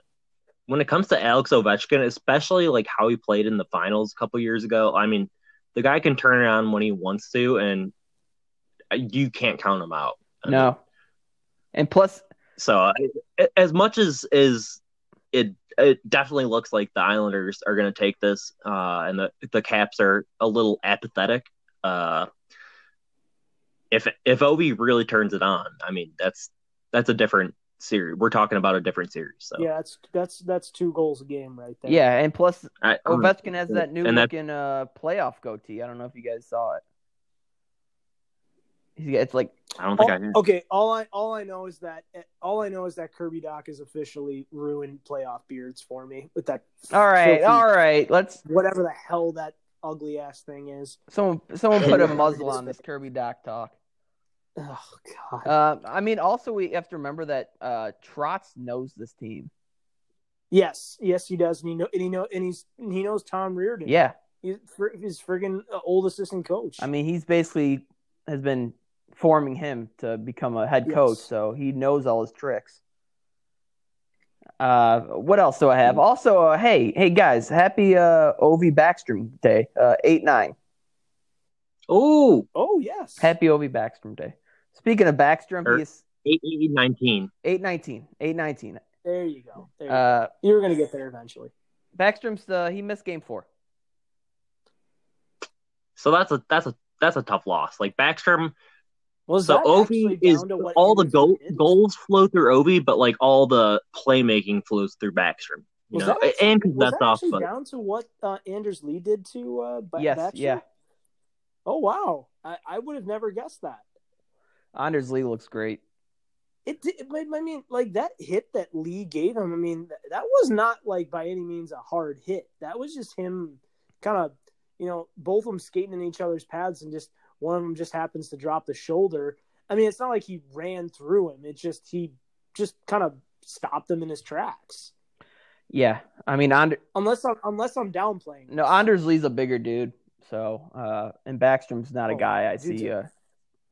when it comes to Alex Ovechkin, especially like how he played in the finals a couple years ago, I mean, the guy can turn it on when he wants to, and you can't count him out. I no. Mean. And plus... So uh, as much as, as it it definitely looks like the Islanders are going to take this, uh, and the, the Caps are a little apathetic, uh, if if Ovi really turns it on, I mean, that's that's a different... series. We're talking about a different series. So. Yeah, that's that's that's two goals a game right there. Yeah, and plus I, Ovechkin has that new looking uh, playoff goatee. I don't know if you guys saw it. It's like I don't think all, I did. Okay, all I all I know is that all I know is that Kirby Dach has officially ruined playoff beards for me with that. All right, filthy, all right, let's whatever the hell that ugly ass thing is. Someone someone put a muzzle on this Kirby Dach talk. Oh, God. Uh, I mean, also, we have to remember that uh, Trotz knows this team. Yes. Yes, he does. And he, know, and he, know, and he's, and he knows Tom Reardon. Yeah. He's, he's friggin' old assistant coach. I mean, he's basically has been forming him to become a head yes. coach, so he knows all his tricks. Uh, what else do I have? Also, uh, hey, hey guys, happy uh, Ovi Backstrom Day, uh, eight nine. Oh, oh yes. Happy Ovi Backstrom Day. Speaking of Backstrom, er, he is eight nineteen. eight nineteen. eight nineteen. There you go. There you uh, go. You're going to get there eventually. Backstrom's the he missed game four. So that's a that's a that's a tough loss. Like Backstrom well, so Ovi is all the goal, goals flow through Ovi, but like all the playmaking flows through Backstrom. You was know, that actually, and was that's that off. But... down to what uh, Anders Lee did to uh, Backstrom. Yes, yeah. Oh wow, I, I would have never guessed that. Anders Lee looks great. It, it, I mean, like that hit that Lee gave him. I mean, that, that was not like by any means a hard hit. That was just him, kind of, you know, both of them skating in each other's pads and just. One of them just happens to drop the shoulder. I mean, it's not like he ran through him. It's just he just kind of stopped him in his tracks. Yeah, I mean, And- unless I'm, unless I'm downplaying. No, Anders Lee's a bigger dude, so uh, and Backstrom's not oh, a guy I see a, uh,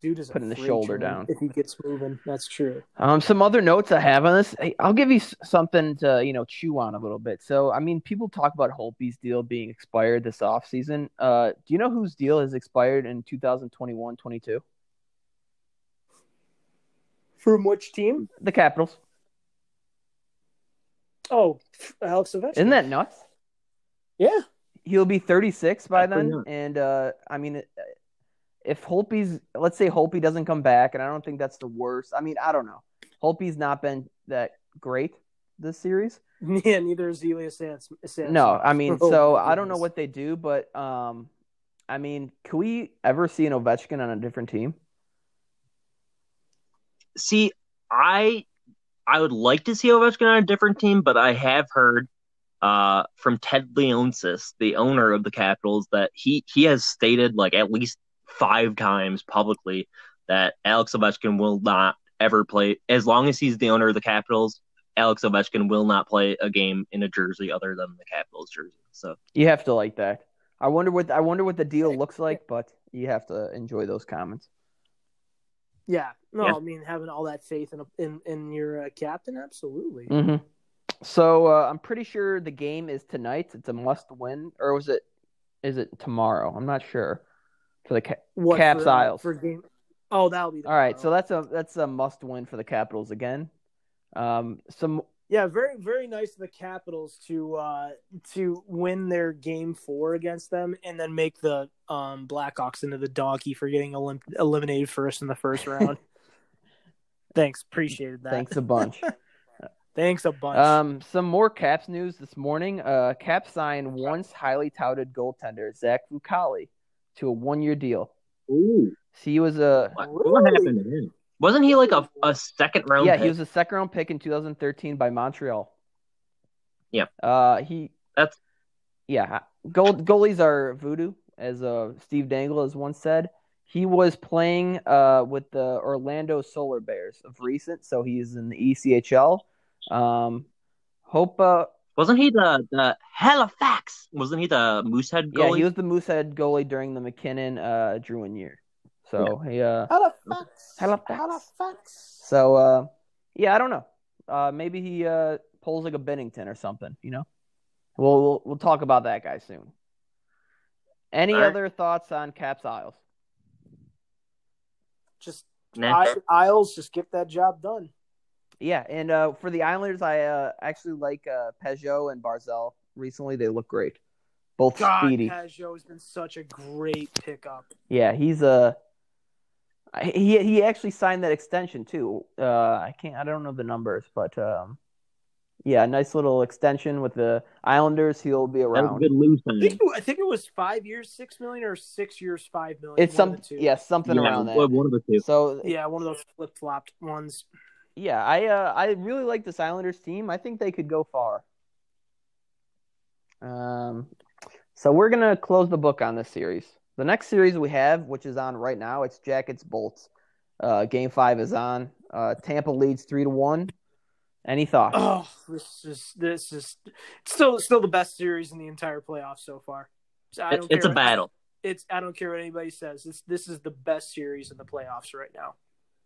dude is putting the shoulder down if he gets moving. That's true. Um, some other notes I have on this. I'll give you something to you know chew on a little bit. So, I mean, people talk about Holtby's deal being expired this offseason. Uh, do you know whose deal has expired in two thousand twenty-one twenty-two? From which team? The Capitals. Oh, Alex Ovechkin. Isn't that nuts? Yeah. He'll be thirty-six by That's then, nuts. and uh, I mean. It, If Holtby's, let's say Holtby doesn't come back, and I don't think that's the worst. I mean, I don't know. Holtby's not been that great this series. Yeah, neither is Elias Samson. No, I mean, oh, so goodness. I don't know what they do, but um, I mean, can we ever see an Ovechkin on a different team? See, I I would like to see Ovechkin on a different team, but I have heard uh, from Ted Leonsis, the owner of the Capitals, that he he has stated like at least five times publicly that Alex Ovechkin will not ever play. As long as he's the owner of the Capitals, Alex Ovechkin will not play a game in a jersey other than the Capitals jersey. So you have to like that. I wonder what I wonder what the deal looks like, but you have to enjoy those comments. Yeah, no, yeah. I mean having all that faith in a, in, in your uh, captain, absolutely. Mm-hmm. So uh, I'm pretty sure the game is tonight. It's a must-win, or was it? Is it tomorrow? I'm not sure. For the ca- what, Caps for, Isles. For game- oh, that'll be the all right. So that's a that's a must win for the Capitals again. Um, some yeah, very very nice of the Capitals to uh, to win their game four against them and then make the um, Blackhawks into the donkey for getting elim- eliminated first in the first round. Thanks, appreciated that. Thanks a bunch. Thanks a bunch. Um, some more Caps news this morning. Uh, Caps signed once highly touted goaltender Zach Fucali to a one-year deal. Ooh. So he was a... What, what happened to him? Wasn't he like a, a second-round yeah, pick? Yeah, he was a second-round pick in two thousand thirteen by Montreal. Yeah. Uh, he... That's... Yeah. Goal, goalies are voodoo, as uh, Steve Dangle has once said. He was playing uh, with the Orlando Solar Bears of recent, so he's in the E C H L. Um, hope... Uh, Wasn't he the, the Halifax? Wasn't he the Moosehead goalie? Yeah, he was the Moosehead goalie during the McKinnon uh, Druin year. So yeah. he uh, Halifax, Halifax, Halifax. So uh, yeah, I don't know. Uh, maybe he uh, pulls like a Bennington or something. You know, we'll we'll, we'll talk about that guy soon. Any right. other thoughts on Caps Isles? Just nah. Isles, just get that job done. Yeah, and uh, for the Islanders, I uh, actually like uh, Peugeot and Barzal. Recently, they look great. Both God, speedy. Peugeot has been such a great pickup. Yeah, he's a uh, he. He actually signed that extension too. Uh, I can't. I don't know the numbers, but um, yeah, nice little extension with the Islanders. He'll be around. That was a good loose I think, I think it was five years, six million, or six years, five million. It's some, yeah, something yeah, around that. One of the two. So yeah, one of those flip flopped ones. Yeah, I uh, I really like this Islanders team. I think they could go far. Um, so we're going to close the book on this series. The next series we have, which is on right now, it's Jackets Bolts. Uh, game five is on. Uh, Tampa leads three to one. Any thoughts? Oh, this is this is it's still still the best series in the entire playoffs so far. I don't it's care it's a battle. It's I don't care what anybody says. This this is the best series in the playoffs right now.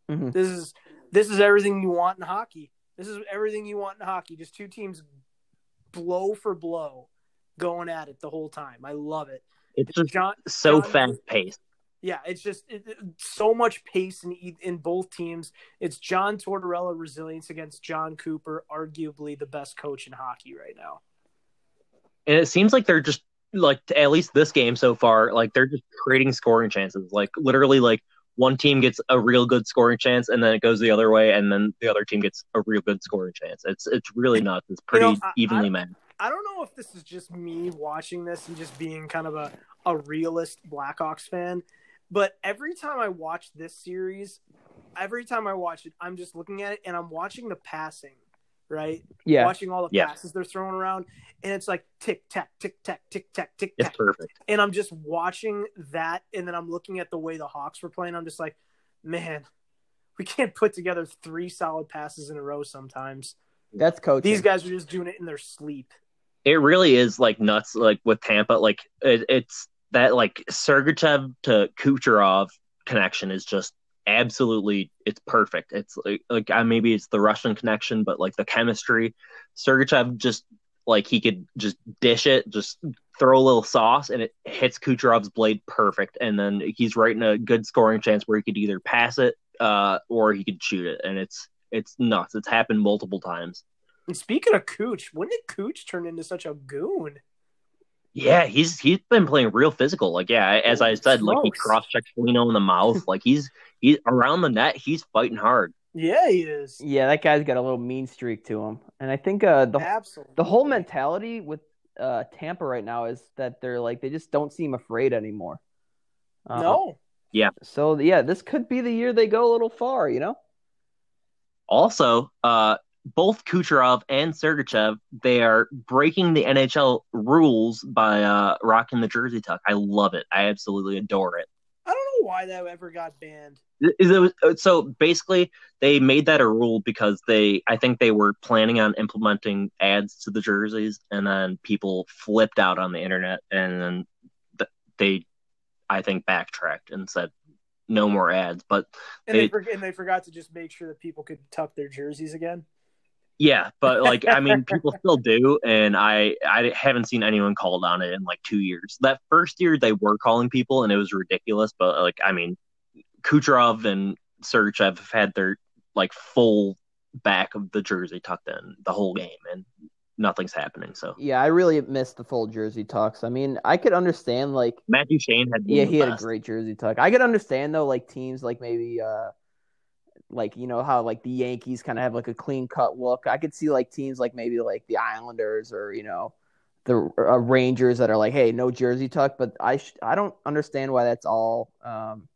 Mm-hmm. This is this is everything you want in hockey. This is everything you want in hockey. Just two teams, blow for blow, going at it the whole time. I love it. It's just John, so John, fast paced. Yeah, it's just it, it, so much pace in in both teams. It's John Tortorella resilience against John Cooper, arguably the best coach in hockey right now. And it seems like they're just like, at least this game so far, like they're just creating scoring chances. Like literally, like one team gets a real good scoring chance, and then it goes the other way, and then the other team gets a real good scoring chance. It's it's really nuts. It's pretty you know, I, evenly I, matched. I don't know if this is just me watching this and just being kind of a a realist Blackhawks fan. But every time I watch this series, every time I watch it, I'm just looking at it and I'm watching the passing, right? Yeah. Watching all the yeah. passes they're throwing around. And it's like tick, tack, tick, tack, tick, tack, tick, tack. It's perfect. And I'm just watching that. And then I'm looking at the way the Hawks were playing. I'm just like, man, we can't put together three solid passes in a row sometimes. That's coaching. These guys are just doing it in their sleep. It really is like nuts, like with Tampa. Like it, it's. That, like, Sergachev to Kucherov connection is just absolutely – it's perfect. It's, like, like, maybe it's the Russian connection, but, like, the chemistry. Sergachev just, like, he could just dish it, just throw a little sauce, and it hits Kucherov's blade perfect. And then he's right in a good scoring chance where he could either pass it uh, or he could shoot it. And it's it's nuts. It's happened multiple times. And speaking of Kuch, when did Kuch turn into such a goon? Yeah, he's he's been playing real physical. Like, yeah, as I said, like he cross-checks Foligno in the mouth. Like he's he's around the net. He's fighting hard. Yeah, he is. Yeah, that guy's got a little mean streak to him. And I think uh, the Absolutely. the whole mentality with uh, Tampa right now is that they're like they just don't seem afraid anymore. Uh, no. Yeah. So yeah, this could be the year they go a little far. You know. Also, uh, both Kucherov and Sergachev, they are breaking the N H L rules by uh, rocking the jersey tuck. I love it. I absolutely adore it. I don't know why that ever got banned. It, it was, so basically, they made that a rule because they, I think they were planning on implementing ads to the jerseys, and then people flipped out on the internet, and then they, I think, backtracked and said, no more ads. But and they, they and they forgot to just make sure that people could tuck their jerseys again. Yeah, but, like, I mean, people still do, and I, I haven't seen anyone called on it in, like, two years. That first year, they were calling people, and it was ridiculous, but, like, I mean, Kucherov and Sergachev have had their, like, full back of the jersey tucked in the whole game, and nothing's happening, so. Yeah, I really missed the full jersey tucks. I mean, I could understand, like. Matthew Shane had Yeah, he had best. a great jersey tuck. I could understand, though, like, teams, like, maybe, uh. Like, you know, how, like, the Yankees kind of have, like, a clean-cut look. I could see, like, teams like maybe, like, the Islanders or, you know, the uh, Rangers that are like, hey, no jersey tuck. But I sh- I don't understand why that's all um,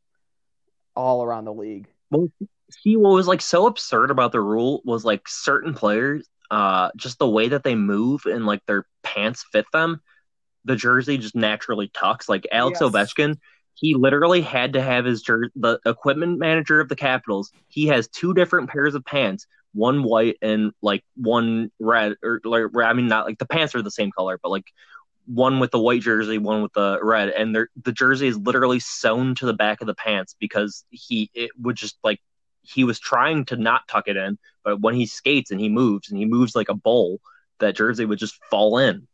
all around the league. Well, see, what was, like, so absurd about the rule was, like, certain players, uh, just the way that they move and, like, their pants fit them, the jersey just naturally tucks. Like, Alex yes. Ovechkin. He literally had to have his jer- the equipment manager of the Capitals. He has two different pairs of pants, one white and like one red. Or like, I mean, not like the pants are the same color, but like one with the white jersey, one with the red, and the jersey is literally sewn to the back of the pants because he it would just like he was trying to not tuck it in, but when he skates and he moves and he moves like a bowl, that jersey would just fall in.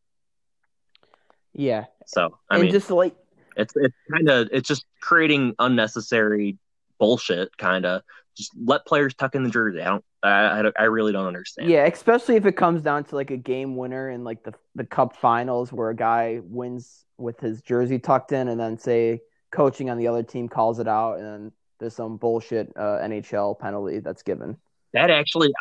Yeah. So I and mean, just like. It's it's kind of it's just creating unnecessary bullshit. Kind of just let players tuck in the jersey. I don't. I, I I really don't understand. Yeah, especially if it comes down to like a game winner in like the the cup finals where a guy wins with his jersey tucked in, and then say coaching on the other team calls it out, and then there's some bullshit uh, N H L penalty that's given. That actually.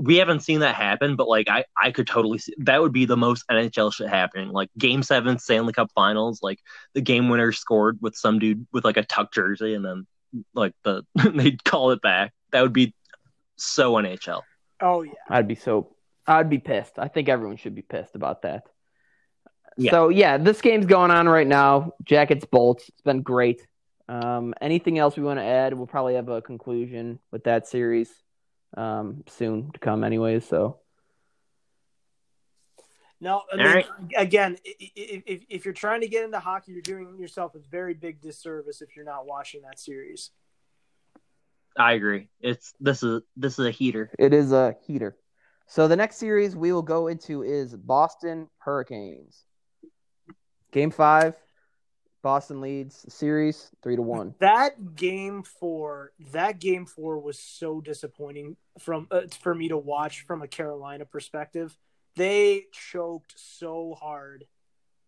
We haven't seen that happen, but, like, I, I could totally see – that would be the most N H L shit happening. Like, Game seven, Stanley Cup Finals, like, the game winner scored with some dude with, like, a tucked jersey, and then, like, the they'd call it back. That would be so N H L. Oh, yeah. I'd be so – I'd be pissed. I think everyone should be pissed about that. Yeah. So, yeah, this game's going on right now. Jackets, Bolts. It's been great. Um, anything else we want to add? We'll probably have a conclusion with that series um, soon to come anyways. So. No, I mean, right. Again, if, if you're trying to get into hockey, you're doing yourself a very big disservice if you're not watching that series. I agree. It's this is this is a heater. It is a heater. So the next series we will go into is Boston Hurricanes. Game five, Boston leads the series three to one. That game four, that game four was so disappointing from uh, for me to watch from a Carolina perspective. They choked so hard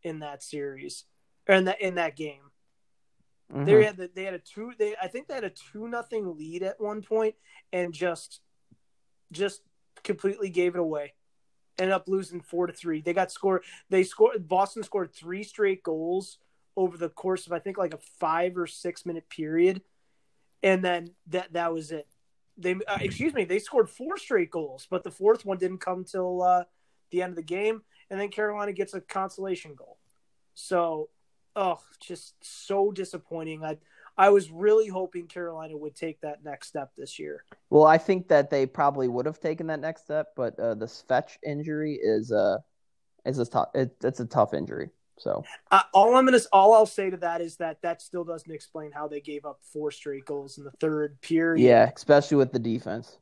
in that series, or in that in that game. Mm-hmm. They had the, they had a two. They I think they had a two nothing lead at one point, and just, just completely gave it away. Ended up losing four to three. They got scored. They scored. Boston scored three straight goals over the course of I think like a five or six minute period, and then that that was it. They uh, excuse me. They scored four straight goals, but the fourth one didn't come till uh, the end of the game, and then Carolina gets a consolation goal. So. Oh, just so disappointing. I I was really hoping Carolina would take that next step this year. Well, I think that they probably would have taken that next step, but uh, the Svech injury is uh is a tough. It, it's a tough injury. So uh, all I'm gonna all I'll say to that is that that still doesn't explain how they gave up four straight goals in the third period. Yeah, especially with the defense.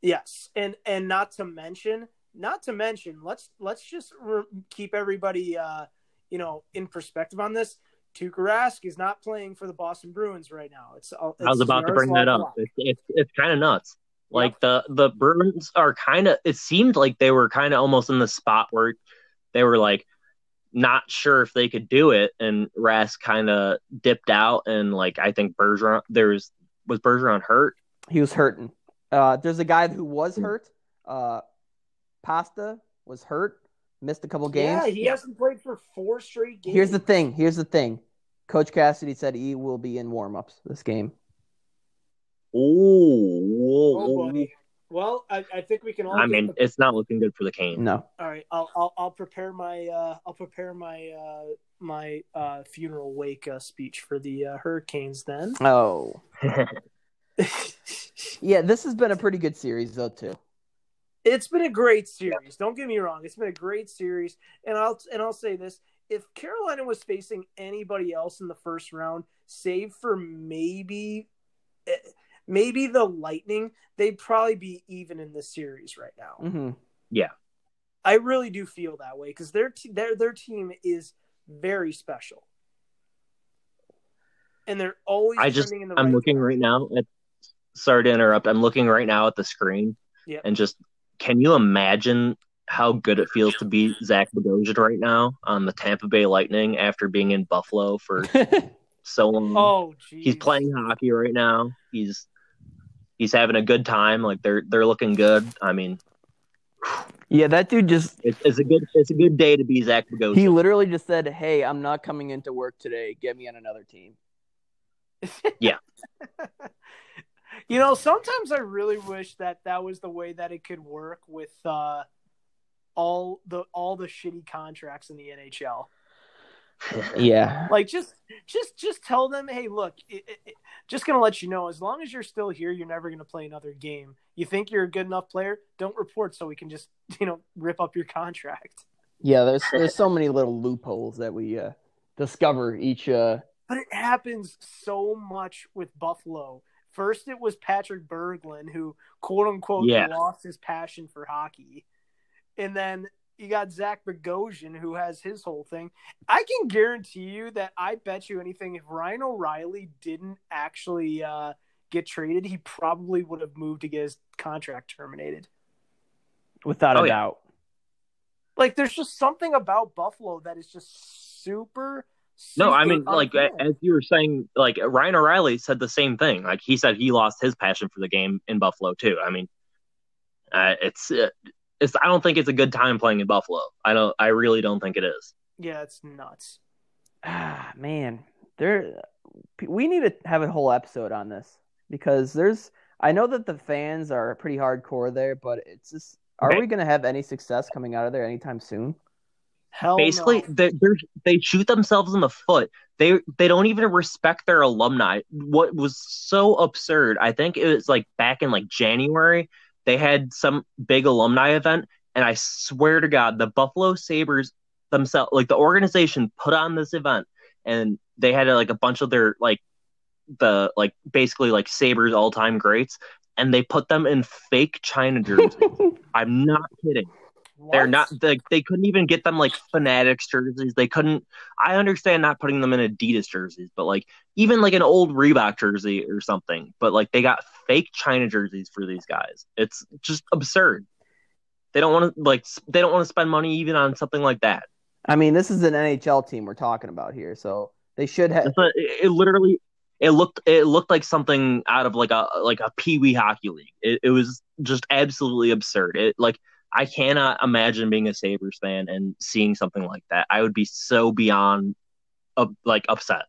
Yes, and and not to mention, not to mention, let's let's just re- keep everybody. Uh, You know, in perspective on this, Tuukka Rask is not playing for the Boston Bruins right now. It's, it's I was about to bring that up. It's it's, it's kind of nuts. Like yeah. the the Bruins are kind of. It seemed like they were kind of almost in the spot where they were like not sure if they could do it, and Rask kind of dipped out. And like I think Bergeron, there was was Bergeron hurt. He was hurting. Uh, there's a guy who was hurt. Uh, Pasta was hurt. Missed a couple games. Yeah, he hasn't played for four straight games. Here's the thing. Here's the thing. Coach Cassidy said he will be in warm-ups this game. Ooh. Oh, buddy. Well, I, I think we can all. I mean, the... it's not looking good for the Canes. No. All right, I'll I'll, I'll prepare my uh, I'll prepare my uh, my uh, funeral wake uh, speech for the uh, Hurricanes then. Oh. Yeah, this has been a pretty good series though too. It's been a great series. Don't get me wrong. It's been a great series. And I'll and I'll say this. If Carolina was facing anybody else in the first round, save for maybe maybe the Lightning, they'd probably be even in this series right now. Mm-hmm. Yeah. I really do feel that way because their, te- their, their team is very special. And they're always I just, in the I'm right looking way. Right now. At, sorry to interrupt. I'm looking right now at the screen yep. and just – can you imagine how good it feels to be Zach Bogosian right now on the Tampa Bay Lightning after being in Buffalo for so long? Oh, geez. He's playing hockey right now. He's he's having a good time. Like they're they're looking good. I mean, yeah, that dude just it, it's a good it's a good day to be Zach Bogosian. He literally just said, "Hey, I'm not coming into work today. Get me on another team." Yeah. You know, sometimes I really wish that that was the way that it could work with uh, all the all the shitty contracts in the N H L. Yeah, like just just just tell them, hey, look, it, it, just gonna let you know, as long as you're still here, you're never gonna play another game. You think you're a good enough player? Don't report, so we can just you know rip up your contract. Yeah, there's there's so many little loopholes that we uh, discover each. Uh... But it happens so much with Buffalo. First, it was Patrick Berglund who, quote unquote, yeah. lost his passion for hockey. And then you got Zach Bogosian who has his whole thing. I can guarantee you that I bet you anything, if Ryan O'Reilly didn't actually uh, get traded, he probably would have moved to get his contract terminated. Without oh, a yeah. doubt. Like, there's just something about Buffalo that is just super. No, I mean, like, as you were saying, like, Ryan O'Reilly said the same thing. Like, he said he lost his passion for the game in Buffalo, too. I mean, uh, it's, it's, I don't think it's a good time playing in Buffalo. I don't, I really don't think it is. Yeah, it's nuts. Ah, man. There, we need to have a whole episode on this because there's, I know that the fans are pretty hardcore there, but it's just, are okay. we going to have any success coming out of there anytime soon? Hell Basically, no. they they shoot themselves in the foot. They they don't even respect their alumni. What was so absurd, I think it was like back in like January, they had some big alumni event, and I swear to God, the Buffalo Sabres themselves, like the organization, put on this event, and they had like a bunch of their like the like basically like Sabres all time greats, and they put them in fake China jerseys. I'm not kidding. What? They're not. They, they couldn't even get them like Fanatics jerseys. They couldn't. I understand not putting them in Adidas jerseys, but like even like an old Reebok jersey or something. But like they got fake China jerseys for these guys. It's just absurd. They don't want to like. They don't want to spend money even on something like that. I mean, this is an N H L team we're talking about here, so they should have. It, it literally. It looked. It looked like something out of like a like a Pee Wee hockey league. It, it was just absolutely absurd. It like. I cannot imagine being a Sabres fan and seeing something like that. I would be so beyond, uh, like, upset.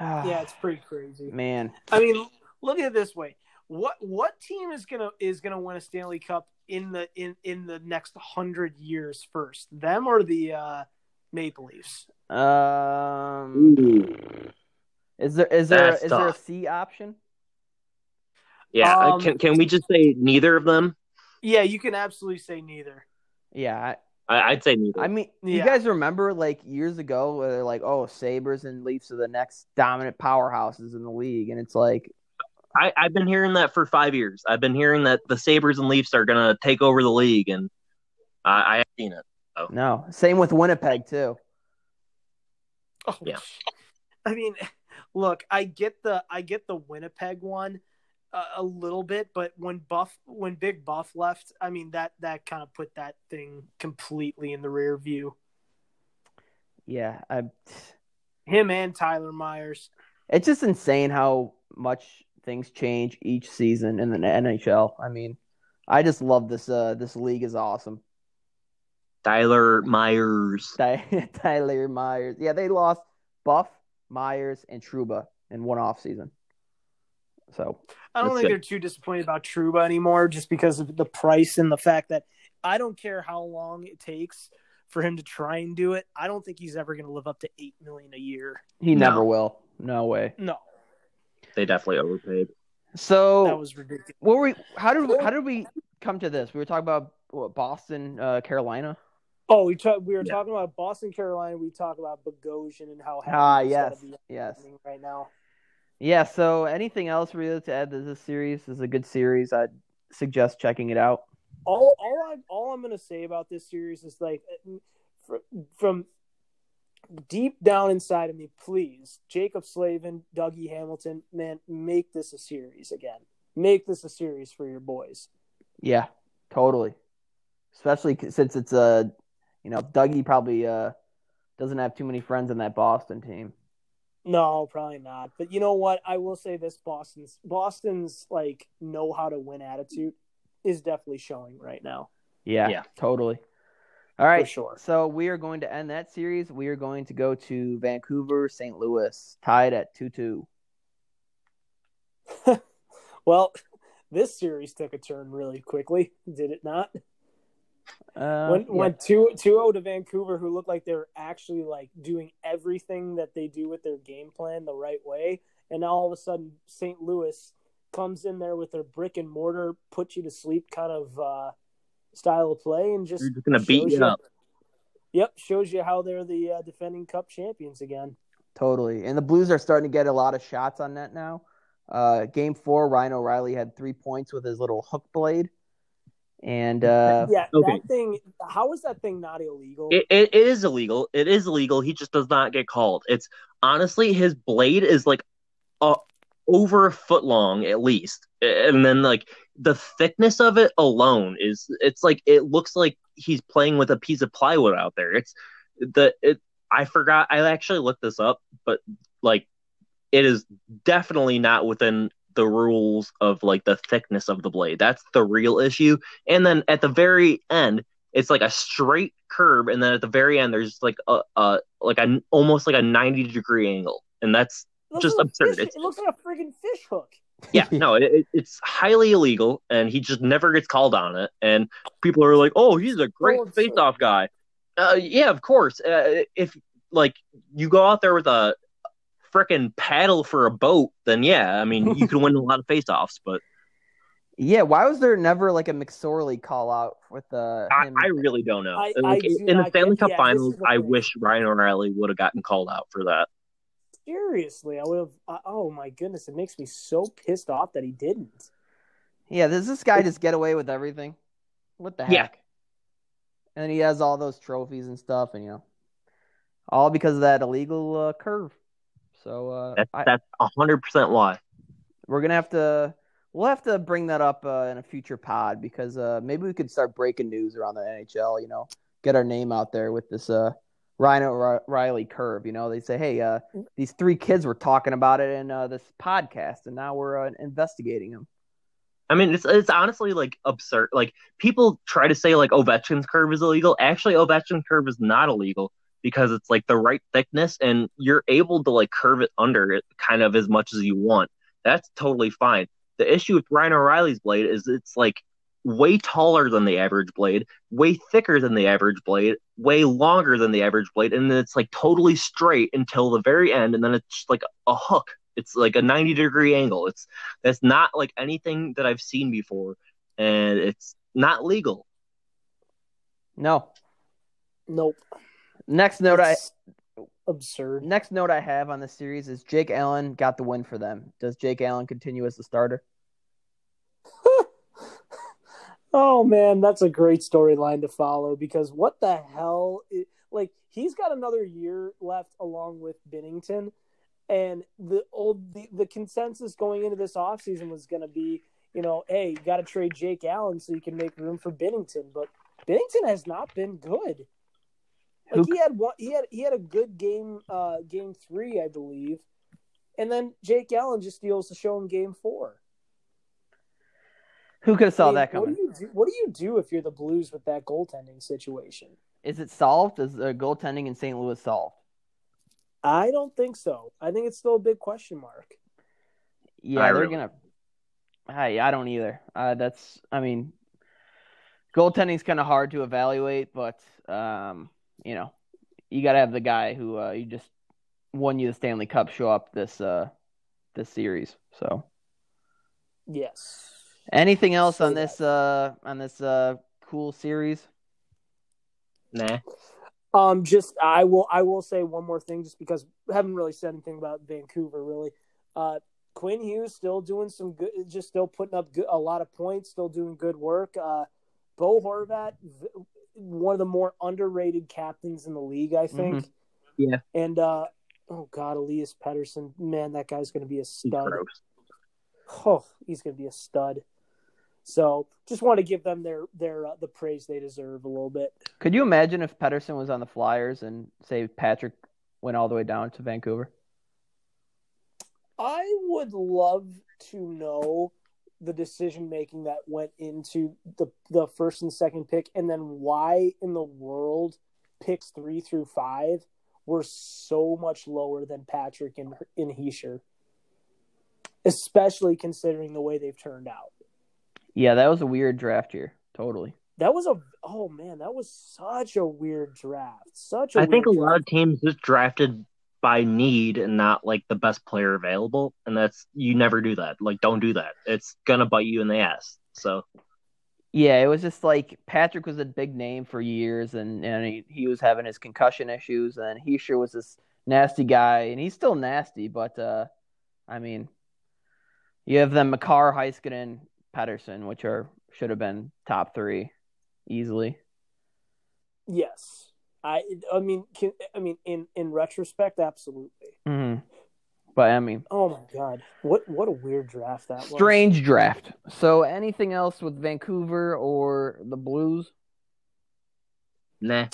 Yeah, it's pretty crazy, man. I mean, look at it this way: what what team is gonna is gonna win a Stanley Cup in the in, in the next hundred years first? Them or the uh, Maple Leafs? Um, Ooh. is there is there That's is tough. there a C option? Yeah, um, can can we just say neither of them? Yeah, you can absolutely say neither. Yeah. I, I'd say neither. I mean, yeah. You guys remember, like, years ago where they're like, oh, Sabres and Leafs are the next dominant powerhouses in the league. And it's like... I, I've been hearing that for five years. I've been hearing that the Sabres and Leafs are going to take over the league, and uh, I haven't seen it. So. No. Same with Winnipeg, too. Oh, yeah. I mean, look, I get the I get the Winnipeg one. A little bit, but when Buff, when Big Buff left, I mean that that kind of put that thing completely in the rear view. Yeah, I... him and Tyler Myers. It's just insane how much things change each season in the N H L. I mean, I just love this. Uh, this league is awesome. Tyler Myers. Ty- Tyler Myers. Yeah, they lost Buff, Myers, and Trouba in one off season. So I don't think good. They're too disappointed about Trouba anymore, just because of the price and the fact that I don't care how long it takes for him to try and do it. I don't think he's ever going to live up to eight million a year. He no. never will. No way. No. They definitely overpaid. So that was ridiculous. What were we, how did we, how did we come to this? We were talking about what, Boston, uh, Carolina. Oh, we talk, we were yeah. talking about Boston, Carolina. We talked about Bogosian and how ah yes yes right now. Yeah, so anything else really to add to this series? This is a good series. I'd suggest checking it out. All, all, I, all I'm going to say about this series is, like, from deep down inside of me, please, Jacob Slavin, Dougie Hamilton, man, make this a series again. Make this a series for your boys. Yeah, totally. Especially since it's a, you know, Dougie probably uh, doesn't have too many friends in that Boston team. No, probably not. But you know what? I will say this: Boston's Boston's like know how to win attitude is definitely showing right now. Yeah, yeah, totally. All right, for sure. So we are going to end that series. We are going to go to Vancouver, Saint Louis, tied at two two. Well, this series took a turn really quickly, did it not? Uh, went yeah. went two two zero to Vancouver, who looked like they were actually like doing everything that they do with their game plan the right way, and now all of a sudden Saint Louis comes in there with their brick and mortar, put you to sleep kind of uh, style of play, and just, just going to beat you, you up. Yep, shows you how they're the uh, defending Cup champions again. Totally, and the Blues are starting to get a lot of shots on net now. Uh, game four, Ryan O'Reilly had three points with his little hook blade. And uh, yeah, that okay. thing. How is that thing not illegal? It, it is illegal. It is illegal. He just does not get called. It's honestly his blade is like uh, over a foot long at least, and then like the thickness of it alone is. It's like it looks like he's playing with a piece of plywood out there. It's the. It, I forgot. I actually looked this up, but like it is definitely not within the rules of like the thickness of the blade. That's the real issue. And then at the very end, it's like a straight curve, and then at the very end there's like a, a like an almost like a ninety degree angle, and that's just absurd. It looks like a friggin' fish hook. Yeah, no, it, it's highly illegal, and he just never gets called on it. And people are like, "Oh, he's a great oh, face-off guy." Uh, yeah, of course. Uh, if like you go out there with a freaking paddle for a boat, then yeah, I mean, you can win a lot of face-offs. But yeah, why was there never like a McSorley call out with the? Uh, I, I really don't know. I, like, I do in the Stanley Cup yeah, Finals, I thing. wish Ryan O'Reilly would have gotten called out for that. Seriously, I would have. Uh, oh my goodness, it makes me so pissed off that he didn't. Yeah, does this guy just get away with everything? What the heck? Yeah. And he has all those trophies and stuff, and you know, all because of that illegal uh, curve. So uh, that's, I, that's one hundred percent why. We're gonna have to. We'll have to bring that up uh, in a future pod because uh, maybe we could start breaking news around the N H L. You know, get our name out there with this. Uh, Ryan O'Reilly curve, you know, they say, hey, uh, these three kids were talking about it in uh, this podcast, and now we're uh, investigating them. I mean, it's it's honestly, like, absurd. Like, people try to say, like, Ovechkin's curve is illegal. Actually, Ovechkin's curve is not illegal because it's, like, the right thickness, and you're able to, like, curve it under it kind of as much as you want. That's totally fine. The issue with Ryan O'Reilly's blade is it's, like, way taller than the average blade, way thicker than the average blade, way longer than the average blade, and then it's like totally straight until the very end, and then it's like a hook. It's like a ninety degree angle. It's that's not like anything that I've seen before, and it's not legal. No. Nope. Next note it's I absurd. Next note I have on this series is Jake Allen got the win for them. Does Jake Allen continue as the starter? Oh, man, that's a great storyline to follow because what the hell? Is, like, he's got another year left along with Binnington, and the old the, the consensus going into this offseason was going to be, you know, hey, you got to trade Jake Allen so you can make room for Binnington. But Binnington has not been good. Like, he had one, he had he had a good game, uh, game three, I believe, and then Jake Allen just steals the show in game four. Who could have saw I mean, that coming? What do, you do, what do you do if you're the Blues with that goaltending situation? Is it solved? Is the goaltending in Saint Louis solved? I don't think so. I think it's still a big question mark. Yeah, I they're really... gonna. I I don't either. Uh, that's I mean, goaltending's kind of hard to evaluate, but um, you know, you got to have the guy who uh, you just won you the Stanley Cup show up this uh this series. So yes. Anything else on this uh, on this uh, cool series? Nah. Um, just I will I will say one more thing, just because I haven't really said anything about Vancouver really. Uh, Quinn Hughes still doing some good, just still putting up good, a lot of points, still doing good work. Uh, Bo Horvat, one of the more underrated captains in the league, I think. Mm-hmm. Yeah. And uh, oh god, Elias Pettersson, man, that guy's going to be a stud. Oh, he's going to be a stud. So, just want to give them their their uh, the praise they deserve a little bit. Could you imagine if Pettersson was on the Flyers and say Patrick went all the way down to Vancouver? I would love to know the decision making that went into the the first and second pick, and then why in the world picks three through five were so much lower than Patrick and in Heischer, especially considering the way they've turned out. Yeah, that was a weird draft year. Totally. That was a – oh, man, that was such a weird draft. Such a I weird think a draft. lot of teams just drafted by need and not, like, the best player available, and that's – you never do that. Like, don't do that. It's going to bite you in the ass, so. Yeah, it was just like Patrick was a big name for years, and, and he, he was having his concussion issues, and he sure was this nasty guy, and he's still nasty, but, uh, I mean – you have them Makar, Heiskanen, Pettersson, which are should have been top three easily. Yes, I. I mean, can, I mean, in, in retrospect, absolutely. Mm-hmm. But I mean, oh my god, what what a weird draft that strange was. Strange draft. So, anything else with Vancouver or the Blues? Nah,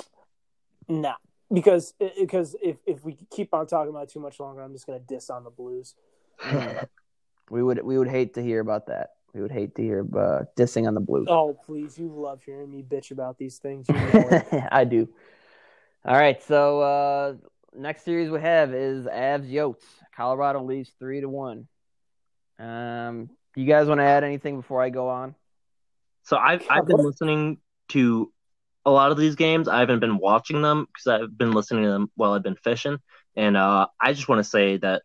nah. Because because if if we keep on talking about it too much longer, I'm just gonna diss on the Blues. We would we would hate to hear about that. We would hate to hear uh, dissing on the Blues. Oh, please. You love hearing me bitch about these things. You know I do. All right. So uh, next series we have is Avs Yotes. Colorado leads three to one. Um, you guys want to add anything before I go on? So I've I've been listening to a lot of these games. I haven't been watching them because I've been listening to them while I've been fishing. And uh, I just want to say that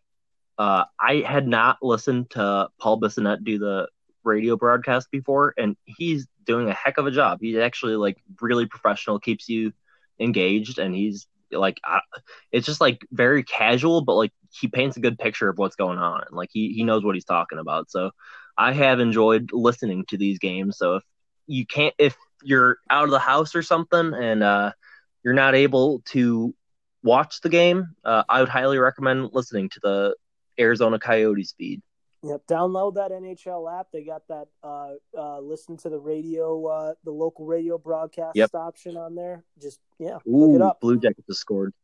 uh, I had not listened to Paul Bissonnette do the radio broadcast before, and he's doing a heck of a job. He's actually like really professional, keeps you engaged, and he's like, I, it's just like very casual, but like he paints a good picture of what's going on. Like he, he knows what he's talking about. So I have enjoyed listening to these games. So if you can't, if you're out of the house or something and uh, you're not able to watch the game, uh, I would highly recommend listening to the Arizona Coyotes feed. Yep, download that N H L app. They got that uh, uh, listen to the radio, uh, the local radio broadcast yep. option on there. Just, yeah, Ooh, look it up. Blue Jackets has scored.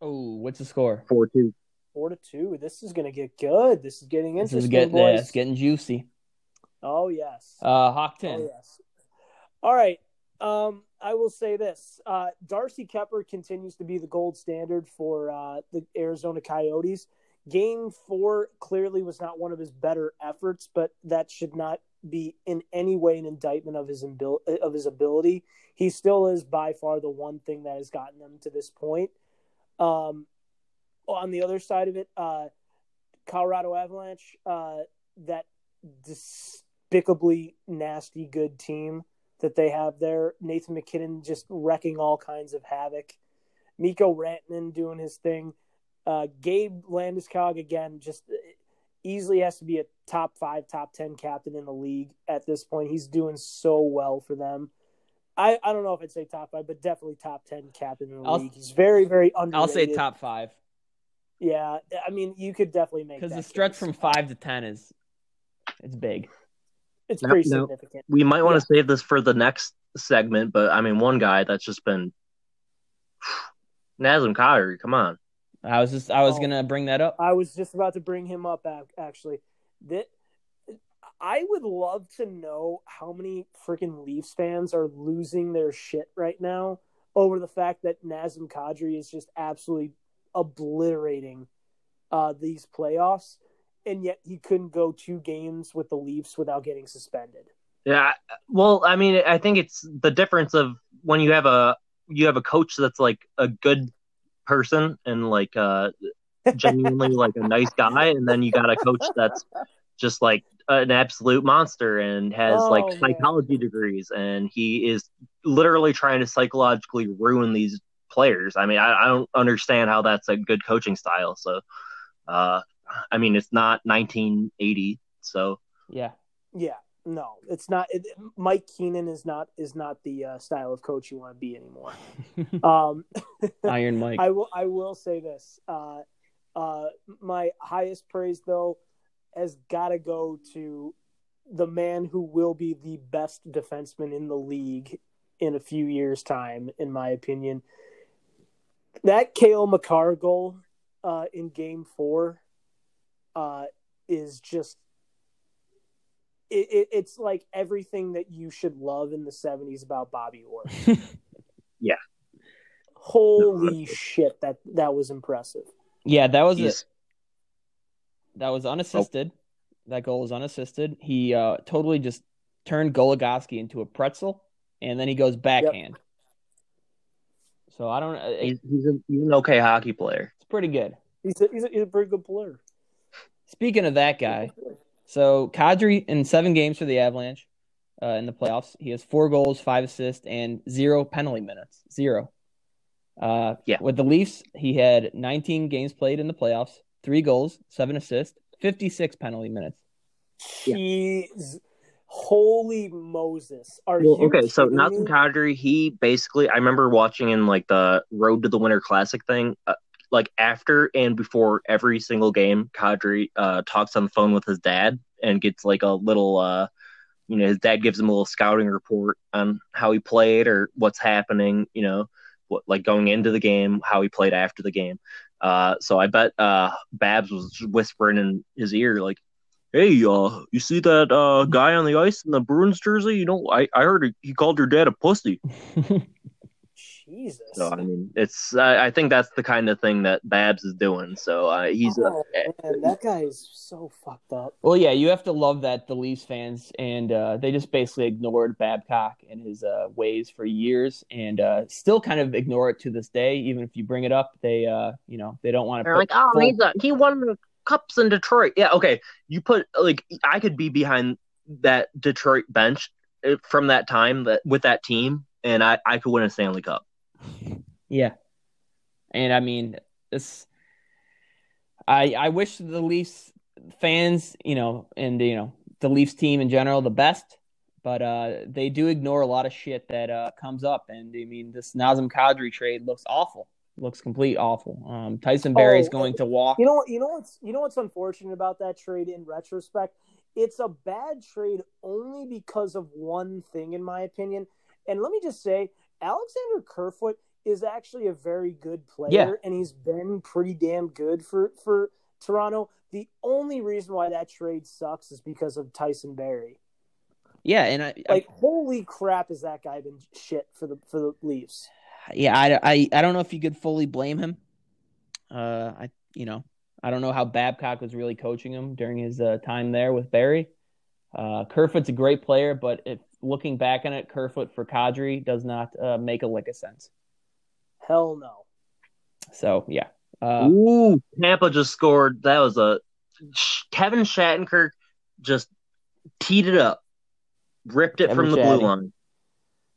Oh, what's the score? four two four to two This is going to get good. This is getting interesting, this is getting, boys. Yeah, it's getting juicy. Oh, yes. Uh, Hawk Tim. Oh, yes. All right. Um, I will say this. Uh, Darcy Kepper continues to be the gold standard for uh, the Arizona Coyotes. Game four clearly was not one of his better efforts, but that should not be in any way an indictment of his imbil- of his ability. He still is by far the one thing that has gotten them to this point. Um, on the other side of it, uh, Colorado Avalanche, uh, that despicably nasty good team that they have there. Nathan MacKinnon just wrecking all kinds of havoc. Mikko Rantanen doing his thing. Uh, Gabe Landeskog, again, just easily has to be a top five, top ten captain in the league at this point. He's doing so well for them. I, I don't know if I'd say top five, but definitely top ten captain in the I'll, league. He's very, very underrated. I'll say top five. Yeah, I mean, you could definitely make that. Because the stretch case. From five to ten is it's big. It's no, pretty no, significant. We might want to yeah. save this for the next segment, but, I mean, one guy that's just been – Nazem Kadri, come on. I was just I was oh, gonna bring that up. I was just about to bring him up. Actually, that I would love to know how many freaking Leafs fans are losing their shit right now over the fact that Nazem Kadri is just absolutely obliterating uh, these playoffs, and yet he couldn't go two games with the Leafs without getting suspended. Yeah, well, I mean, I think it's the difference of when you have a you have a coach that's like a good person and like uh genuinely like a nice guy, and then you got a coach that's just like an absolute monster and has oh, like psychology man. degrees, and he is literally trying to psychologically ruin these players. I mean, I, I don't understand how that's a good coaching style. So uh I mean, it's not nineteen eighty, so yeah yeah no, it's not. It, Mike Keenan is not is not the uh, style of coach you want to be anymore. Um, Iron Mike. I will I will say this. Uh, uh, my highest praise, though, has got to go to the man who will be the best defenseman in the league in a few years' time, in my opinion. That Cale Makar goal uh, in Game Four uh, is just. It, it, it's like everything that you should love in the seventies about Bobby Orr. yeah. Holy shit, that, that was impressive. Yeah, that was it. That was unassisted. Oh. That goal was unassisted. He uh, totally just turned Goligoski into a pretzel, and then he goes backhand. Yep. So I don't know. He's, he's, he's an okay hockey player. It's pretty good. He's a, he's a, he's a pretty good player. Speaking of that guy... So Kadri in seven games for the Avalanche uh, in the playoffs, he has four goals, five assists, and zero penalty minutes. Zero. Uh, yeah. With the Leafs, he had nineteen games played in the playoffs, three goals, seven assists, fifty-six penalty minutes. Jeez. Yeah. Holy Moses. Are well, you okay, so Nazem Kadri, he basically, I remember watching in like the Road to the Winter Classic thing, uh, like after and before every single game, Kadri uh, talks on the phone with his dad and gets like a little, uh, you know, his dad gives him a little scouting report on how he played or what's happening, you know, what, like going into the game, how he played after the game. Uh, so I bet uh, Babs was whispering in his ear, like, hey, uh, you see that uh, guy on the ice in the Bruins jersey? You know, I, I heard he called your dad a pussy. Jesus. So I mean, it's I, I think that's the kind of thing that Babs is doing. So uh, he's oh, uh, man, that guy is so fucked up. Well, yeah, you have to love that the Leafs fans and uh, they just basically ignored Babcock and his uh, ways for years, and uh, still kind of ignore it to this day. Even if you bring it up, they uh, you know they don't want to. They're like, oh, full... he's a, he won the cups in Detroit. Yeah, okay. You put like I could be behind that Detroit bench from that time that with that team. And I, I could win a Stanley Cup. Yeah. And, I mean, this, I I wish the Leafs fans, you know, and, you know, the Leafs team in general the best. But uh, they do ignore a lot of shit that uh, comes up. And, I mean, this Nazem Kadri trade looks awful. Looks complete awful. Um, Tyson Berry's oh, going to walk. You know, you know what's you know what's unfortunate about that trade in retrospect? It's a bad trade only because of one thing, in my opinion. And let me just say, Alexander Kerfoot is actually a very good player, yeah. and he's been pretty damn good for, for Toronto. The only reason why that trade sucks is because of Tyson Berry. Yeah, and I like I, holy crap, has that guy been shit for the for the Leafs? Yeah, I, I, I don't know if you could fully blame him. Uh, I you know I don't know how Babcock was really coaching him during his uh, time there with Berry. Uh, Kerfoot's a great player, but it. Looking back on it, Kerfoot for Kadri does not uh, make a lick of sense. Hell no. So, yeah. Uh, Ooh, Tampa just scored. That was a – Kevin Shattenkirk just teed it up, ripped it Kevin from the Shatty. blue line.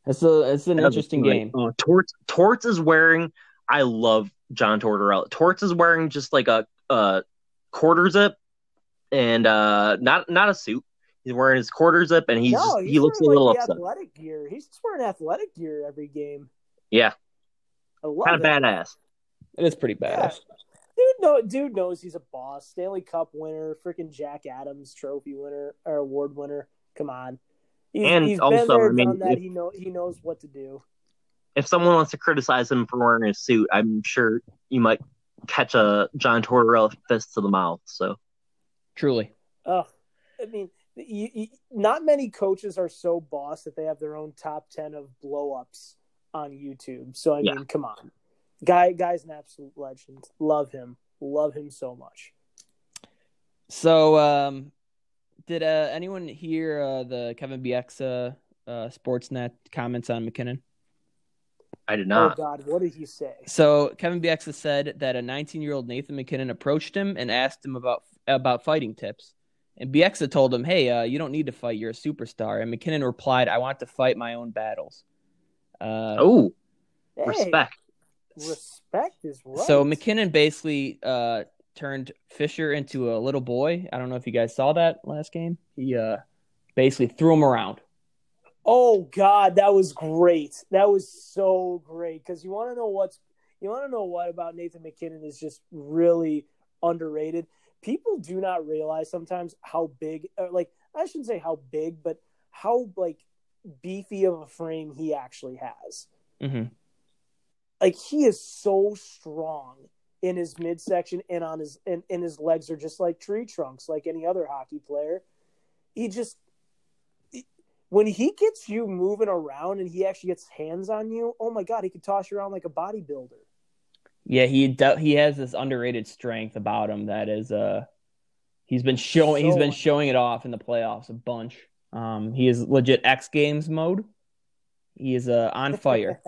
It's, a, it's an that interesting was, game. Like, uh, Torts, Torts is wearing – I love John Tortorella. Torts is wearing just like a, a quarter zip and uh, not not a suit. He's wearing his quarter zip, and he's, no, just, he's he looks a little like upset. Athletic gear. He's just wearing athletic gear every game. Yeah, kind of badass. It is pretty badass. Yeah. Dude, no, dude knows he's a boss. Stanley Cup winner, freaking Jack Adams Trophy winner or award winner. Come on, he's, and he's also been there, I mean, done that. If, he know he knows what to do. If someone wants to criticize him for wearing a suit, I'm sure you might catch a John Tortorella fist to the mouth. So truly, oh, I mean. You, you, not many coaches are so boss that they have their own top ten of blow-ups on YouTube. So, I mean, yeah. come on. Guy, guy's an absolute legend. Love him. Love him so much. So, um, did uh, anyone hear uh, the Kevin Bieksa uh, uh, Sportsnet comments on McKinnon? I did not. Oh, God, what did he say? So, Kevin Bieksa said that a nineteen-year-old Nathan McKinnon approached him and asked him about about fighting tips. And Bieksa told him, hey, uh, you don't need to fight. You're a superstar. And McKinnon replied, I want to fight my own battles. Uh, oh, hey, respect. Respect is right. So McKinnon basically uh, turned Fisher into a little boy. I don't know if you guys saw that last game. He uh, basically threw him around. Oh, God, that was great. That was so great. Because you want to know what's you want to know what about Nathan McKinnon is just really underrated. People do not realize sometimes how big, or like, I shouldn't say how big, but how, like, beefy of a frame he actually has. Mm-hmm. Like, he is so strong in his midsection and on his, and, and his legs are just like tree trunks, like any other hockey player. He just, it, when he gets you moving around and he actually gets hands on you, oh my God, he could toss you around like a bodybuilder. Yeah, he do- he has this underrated strength about him that is uh he's been showing so he's been showing it off in the playoffs a bunch. Um, he is legit X Games mode. He is uh, on fire.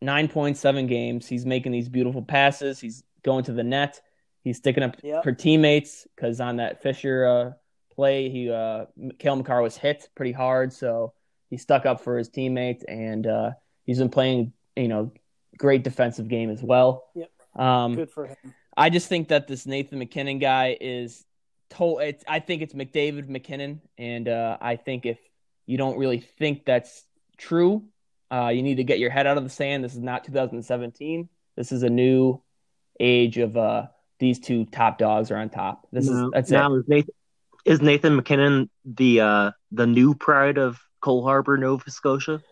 nine point seven games. He's making these beautiful passes. He's going to the net. He's sticking up yep. for teammates because on that Fisher uh, play, he uh, Kale McCarr was hit pretty hard, so he stuck up for his teammates, and uh, he's been playing, you know. Great defensive game as well. Yep. Um, Good for him. I just think that this Nathan McKinnon guy is told. It's, I think it's McDavid McKinnon, and uh, I think if you don't really think that's true, uh, you need to get your head out of the sand. This is not two thousand seventeen. This is a new age of uh, these two top dogs are on top. This no, is that's now it. Is Nathan, is Nathan McKinnon the uh, the new pride of Cole Harbour, Nova Scotia?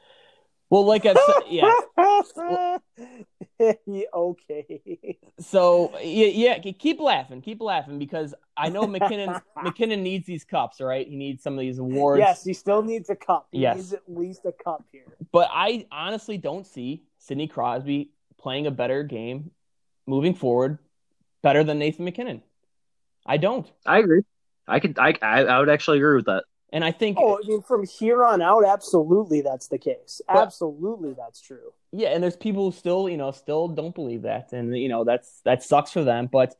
Well, like I said, yeah. Okay. So yeah, yeah, keep laughing, keep laughing, because I know McKinnon McKinnon needs these cups, right? He needs some of these awards. Yes, he still needs a cup. He yes. needs at least a cup here. But I honestly don't see Sidney Crosby playing a better game moving forward, better than Nathan McKinnon. I don't. I agree. I could. I I would actually agree with that. And I think, oh, I mean, from here on out, absolutely, that's the case. But, absolutely, that's true. Yeah, and there's people who still, you know, still don't believe that, and you know, that's that sucks for them. But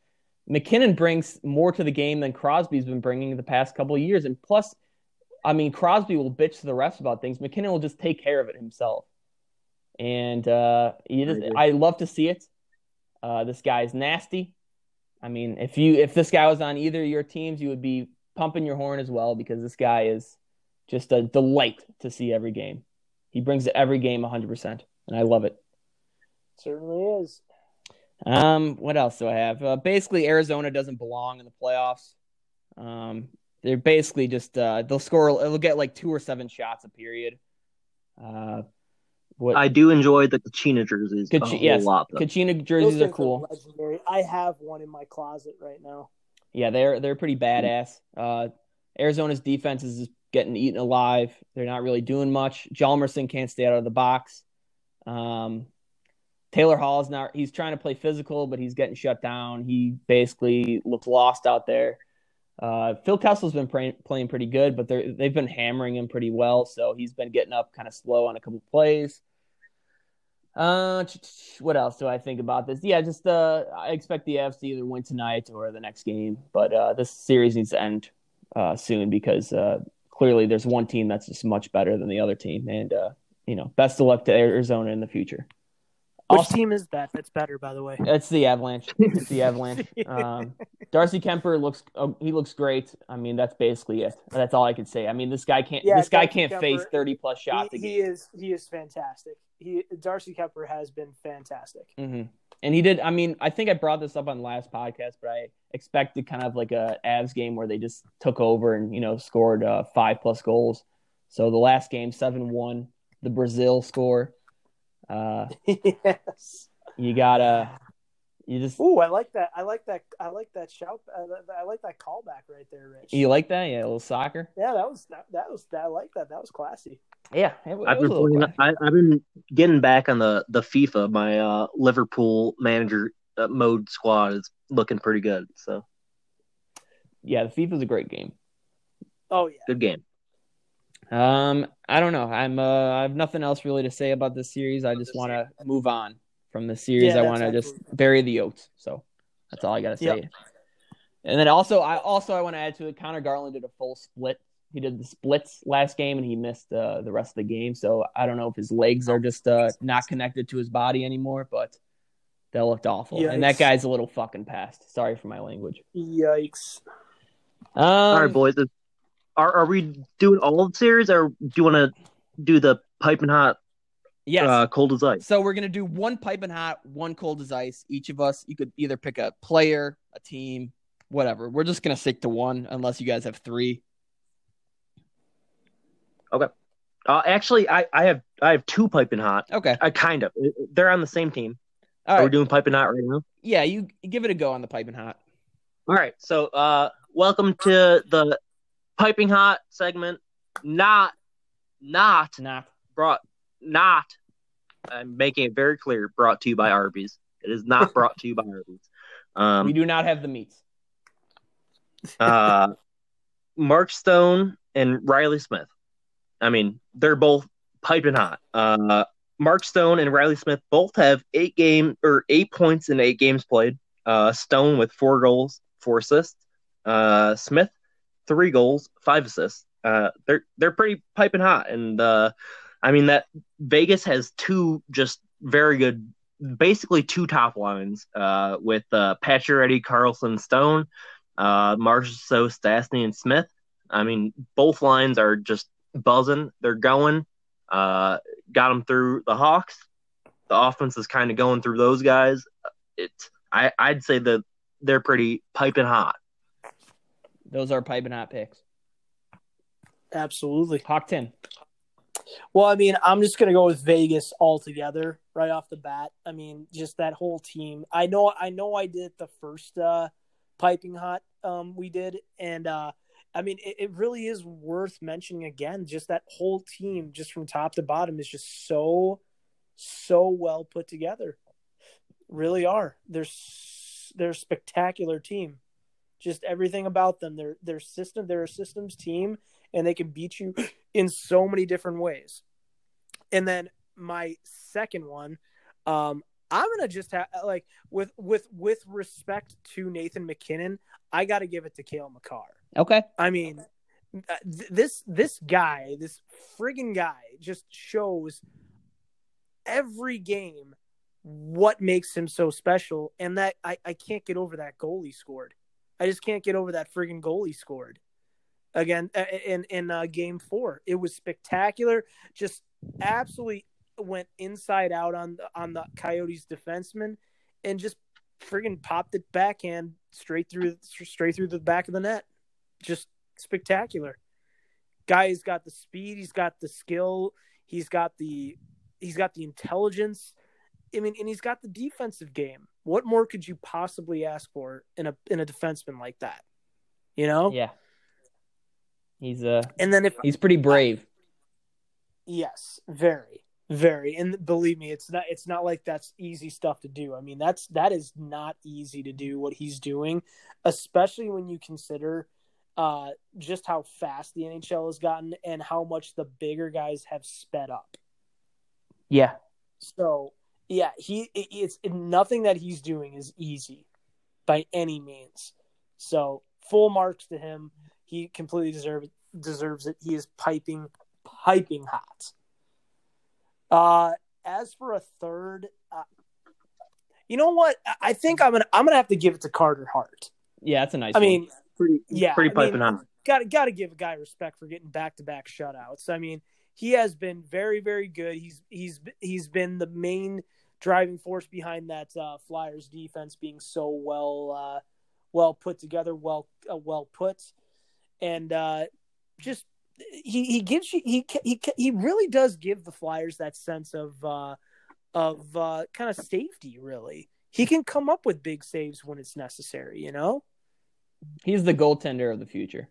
McKinnon brings more to the game than Crosby's been bringing the past couple of years. And plus, I mean, Crosby will bitch to the refs about things. McKinnon will just take care of it himself. And uh, you just, I, I love to see it. Uh, this guy's nasty. I mean, if you if this guy was on either of your teams, you would be pumping your horn as well, because this guy is just a delight to see every game. He brings to every game one hundred percent, and I love it. Certainly is. Um, what else do I have? Uh, basically, Arizona doesn't belong in the playoffs. Um, they're basically just uh, they'll score. They'll get like two or seven shots a period. Uh, what I do enjoy the Kachina jerseys. Kach- a whole yes, lot, though. Kachina jerseys are cool. Legendary. I have one in my closet right now. Yeah, they're they're pretty badass. Uh, Arizona's defense is just getting eaten alive. They're not really doing much. Hjalmarsson can't stay out of the box. Um, Taylor Hall is not. He's trying to play physical, but he's getting shut down. He basically looks lost out there. Uh, Phil Kessel's been playing playing pretty good, but they they've been hammering him pretty well. So he's been getting up kind of slow on a couple plays. Uh, what else do I think about this? Yeah, just uh, I expect the Avs to either win tonight or the next game, but uh, this series needs to end uh, soon, because uh, clearly there's one team that's just much better than the other team, and uh, you know, best of luck to Arizona in the future. Which also, team is that that's better, by the way? It's the Avalanche. It's the Avalanche. Um, Darcy Kemper looks uh, he looks great. I mean, that's basically it. That's all I could say. I mean, this guy can't. Yeah, this guy Darcy can't Kemper, face thirty plus shots. He, a game. he is he is fantastic. He Darcy Kemper has been fantastic. Mm-hmm. And he did. I mean, I think I brought this up on the last podcast, but I expected kind of like a Avs game where they just took over and, you know, scored uh, five plus goals. So the last game, seven one, the Brazil score. Uh, yes. You gotta. You just. Ooh, I like that. I like that. I like that shout. I like that callback right there, Rich. You like that? Yeah, a little soccer. Yeah, that was that, that was that. I like that. That was classy. Yeah, it, I've, it been playing, I, I've been getting back on the, the FIFA. My uh, Liverpool manager uh, mode squad is looking pretty good. So, yeah, the FIFA is a great game. Oh yeah, good game. Um, I don't know. I'm uh, I have nothing else really to say about this series. I just want to move on from the series. Yeah, I want to just bury the oats. So that's all I gotta say. Yep. And then also, I also I want to add to it. Connor Garland did a full split. He did the splits last game, and he missed uh, the rest of the game. So I don't know if his legs are just uh, not connected to his body anymore, but that looked awful. Yikes. And that guy's a little fucking past. Sorry for my language. Yikes. Um, all right, boys. Are are we doing all of the series, or do you want to do the piping hot, yes. uh, cold as ice? So we're going to do one piping hot, one cold as ice. Each of us, you could either pick a player, a team, whatever. We're just going to stick to one unless you guys have three. Okay. Uh, actually, I, I have I have two piping hot. Okay. I kind of. They're on the same team. All right. Are we doing piping hot right now? Yeah, you give it a go on the piping hot. All right. So, uh, welcome to the piping hot segment. Not, not, not brought. Not. I'm making it very clear. Brought to you by Arby's. It is not brought to you by Arby's. Um, we do not have the meats. uh, Mark Stone and Riley Smith. I mean, they're both piping hot. Uh, Mark Stone and Riley Smith both have eight game or eight points in eight games played. Uh, Stone with four goals, four assists. Uh, Smith, three goals, five assists. Uh, they're they're pretty piping hot, and uh, I mean that Vegas has two just very good, basically two top lines uh, with uh, Pacioretty, Carlson, Stone, uh, Marchessault, Stastny, and Smith. I mean, both lines are just buzzing. They're going. Uh, got them through the Hawks. The offense is kind of going through those guys. It's I I'd say that they're pretty piping hot. Those are piping hot picks. Absolutely. Hawk Tim. Well, I mean, I'm just going to go with Vegas altogether right off the bat. I mean, just that whole team. I know I know. I did the first uh, piping hot um, we did, and uh, I mean, it, it really is worth mentioning again, just that whole team, just from top to bottom, is just so, so well put together. Really are. They're, they're a spectacular team. Just everything about them, their their system, they're a systems team, and they can beat you in so many different ways. And then my second one, um, I'm gonna just have like with with with respect to Nathan MacKinnon, I got to give it to Cale Makar. Okay, I mean okay. Th- this this guy, this friggin' guy, just shows every game what makes him so special, and that I, I can't get over that goal he scored. I just can't get over that friggin' goal he scored again in in uh, game four. It was spectacular. Just absolutely went inside out on the, on the Coyotes defenseman and just friggin' popped it backhand straight through straight through the back of the net. Just spectacular. Guy's got the speed. He's got the skill. He's got the he's got the intelligence. I mean, and he's got the defensive game. What more could you possibly ask for in a in a defenseman like that? You know? Yeah. He's uh and then if he's pretty brave. Yes, very, very. And believe me, it's not it's not like that's easy stuff to do. I mean, that's that is not easy to do what he's doing, especially when you consider uh, just how fast the N H L has gotten and how much the bigger guys have sped up. Yeah. So Yeah, he it's nothing that he's doing is easy by any means. So full marks to him. He completely deserve it, deserves it. He is piping, piping hot. Uh, as for a third, uh, you know what? I think I'm gonna I'm gonna have to give it to Carter Hart. Yeah, that's a nice. I one. mean, pretty, yeah, pretty piping hot. Got got to give a guy respect for getting back to back shutouts. I mean, he has been very very good. He's he's he's been the main driving force behind that uh, Flyers defense being so well, uh, well put together, well, uh, well put, and uh, just he, he gives you he he he really does give the Flyers that sense of uh, of uh, kind of safety. Really, he can come up with big saves when it's necessary. You know, he's the goaltender of the future.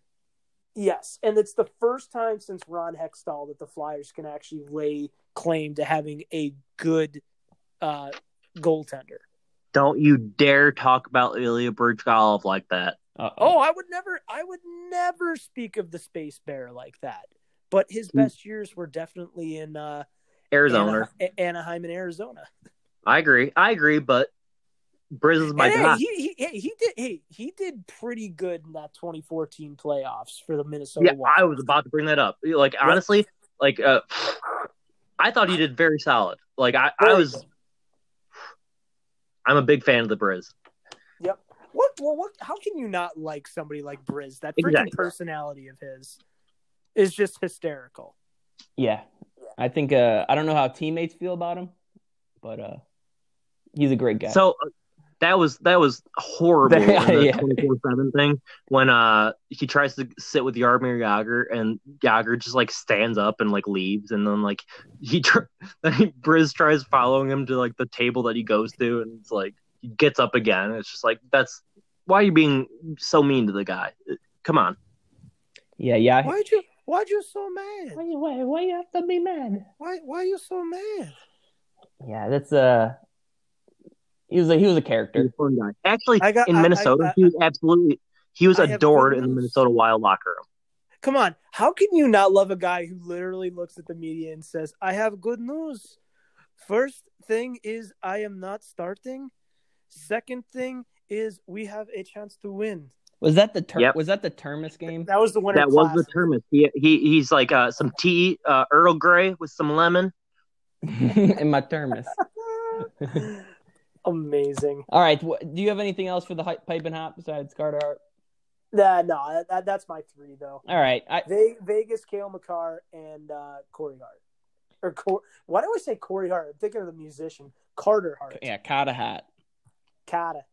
Yes, and it's the first time since Ron Hextall that the Flyers can actually lay claim to having a good Uh, goaltender. Don't you dare talk about Ilya Bryzgalov like that. Uh-oh. Oh, I would never, I would never speak of the Space Bear like that. But his best years were definitely in uh, Arizona, Ana- Anaheim, and Arizona. I agree, I agree. But Briz is my guy. He, he, he did, hey, he did pretty good in that twenty fourteen playoffs for the Minnesota. Yeah, Wild. I was about to bring that up. Like honestly, yep. like uh, I thought he did very solid. Like I, I was. I'm a big fan of the Briz. Yep. What? Well, what? How can you not like somebody like Briz? That freaking exactly. personality of his is just hysterical. Yeah, I think uh, I don't know how teammates feel about him, but uh, he's a great guy. So uh, that was that was horrible. The twenty-four seven thing when uh he tries to sit with Jaromir Jagr and Jagr just like stands up and like leaves, and then like he tr- Briz tries following him to like the table that he goes to, and it's like he gets up again. It's just like that's why you're being so mean to the guy. Come on. Yeah, yeah. Why'd you why'd you so mad? Why you why, why you have to be mad? Why why are you so mad? Yeah, that's uh. He was a, he was a character. He was a fun guy. Actually, I got, in Minnesota, I, I, I, he was absolutely he was I adored in the Minnesota Wild locker room. Come on, how can you not love a guy who literally looks at the media and says, "I have good news. First thing is I am not starting. Second thing is we have a chance to win." Was that the ter- yep. was that the Termas game? That was the winner. That class. was the Termas. He, he he's like uh, some tea, uh, Earl Grey with some lemon in my Termas. Amazing. All right. Do you have anything else for the pipe and hop besides Carter Hart? Nah, no, that, that's my three, though. All right. I... Ve- Vegas, Cale Makar, and uh, Corey Hart. Or Cor- Why do I say Corey Hart? I'm thinking of the musician. Carter Hart. Yeah, Carter Hart. Carter.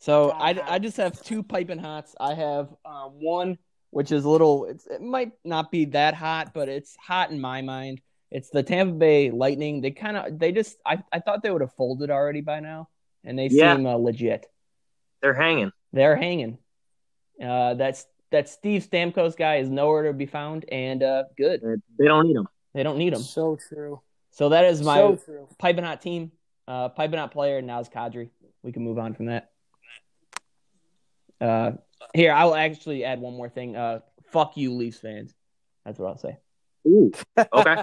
So Carter I, Hart. I just have two pipe and hots. I have uh, one, which is a little – it might not be that hot, but it's hot in my mind. It's the Tampa Bay Lightning. They kind of, they just, I, I thought they would have folded already by now, and they yeah. seem uh, legit. They're hanging. They're hanging. Uh, that's that Steve Stamkos guy is nowhere to be found, and uh, good. They don't need him. They don't need him. So true. So that is my so true. Piping Hot team, uh, Piping Hot player, and Naz Kadri. We can move on from that. Uh, here, I will actually add one more thing. Uh, fuck you, Leafs fans. That's what I'll say. Ooh. Okay.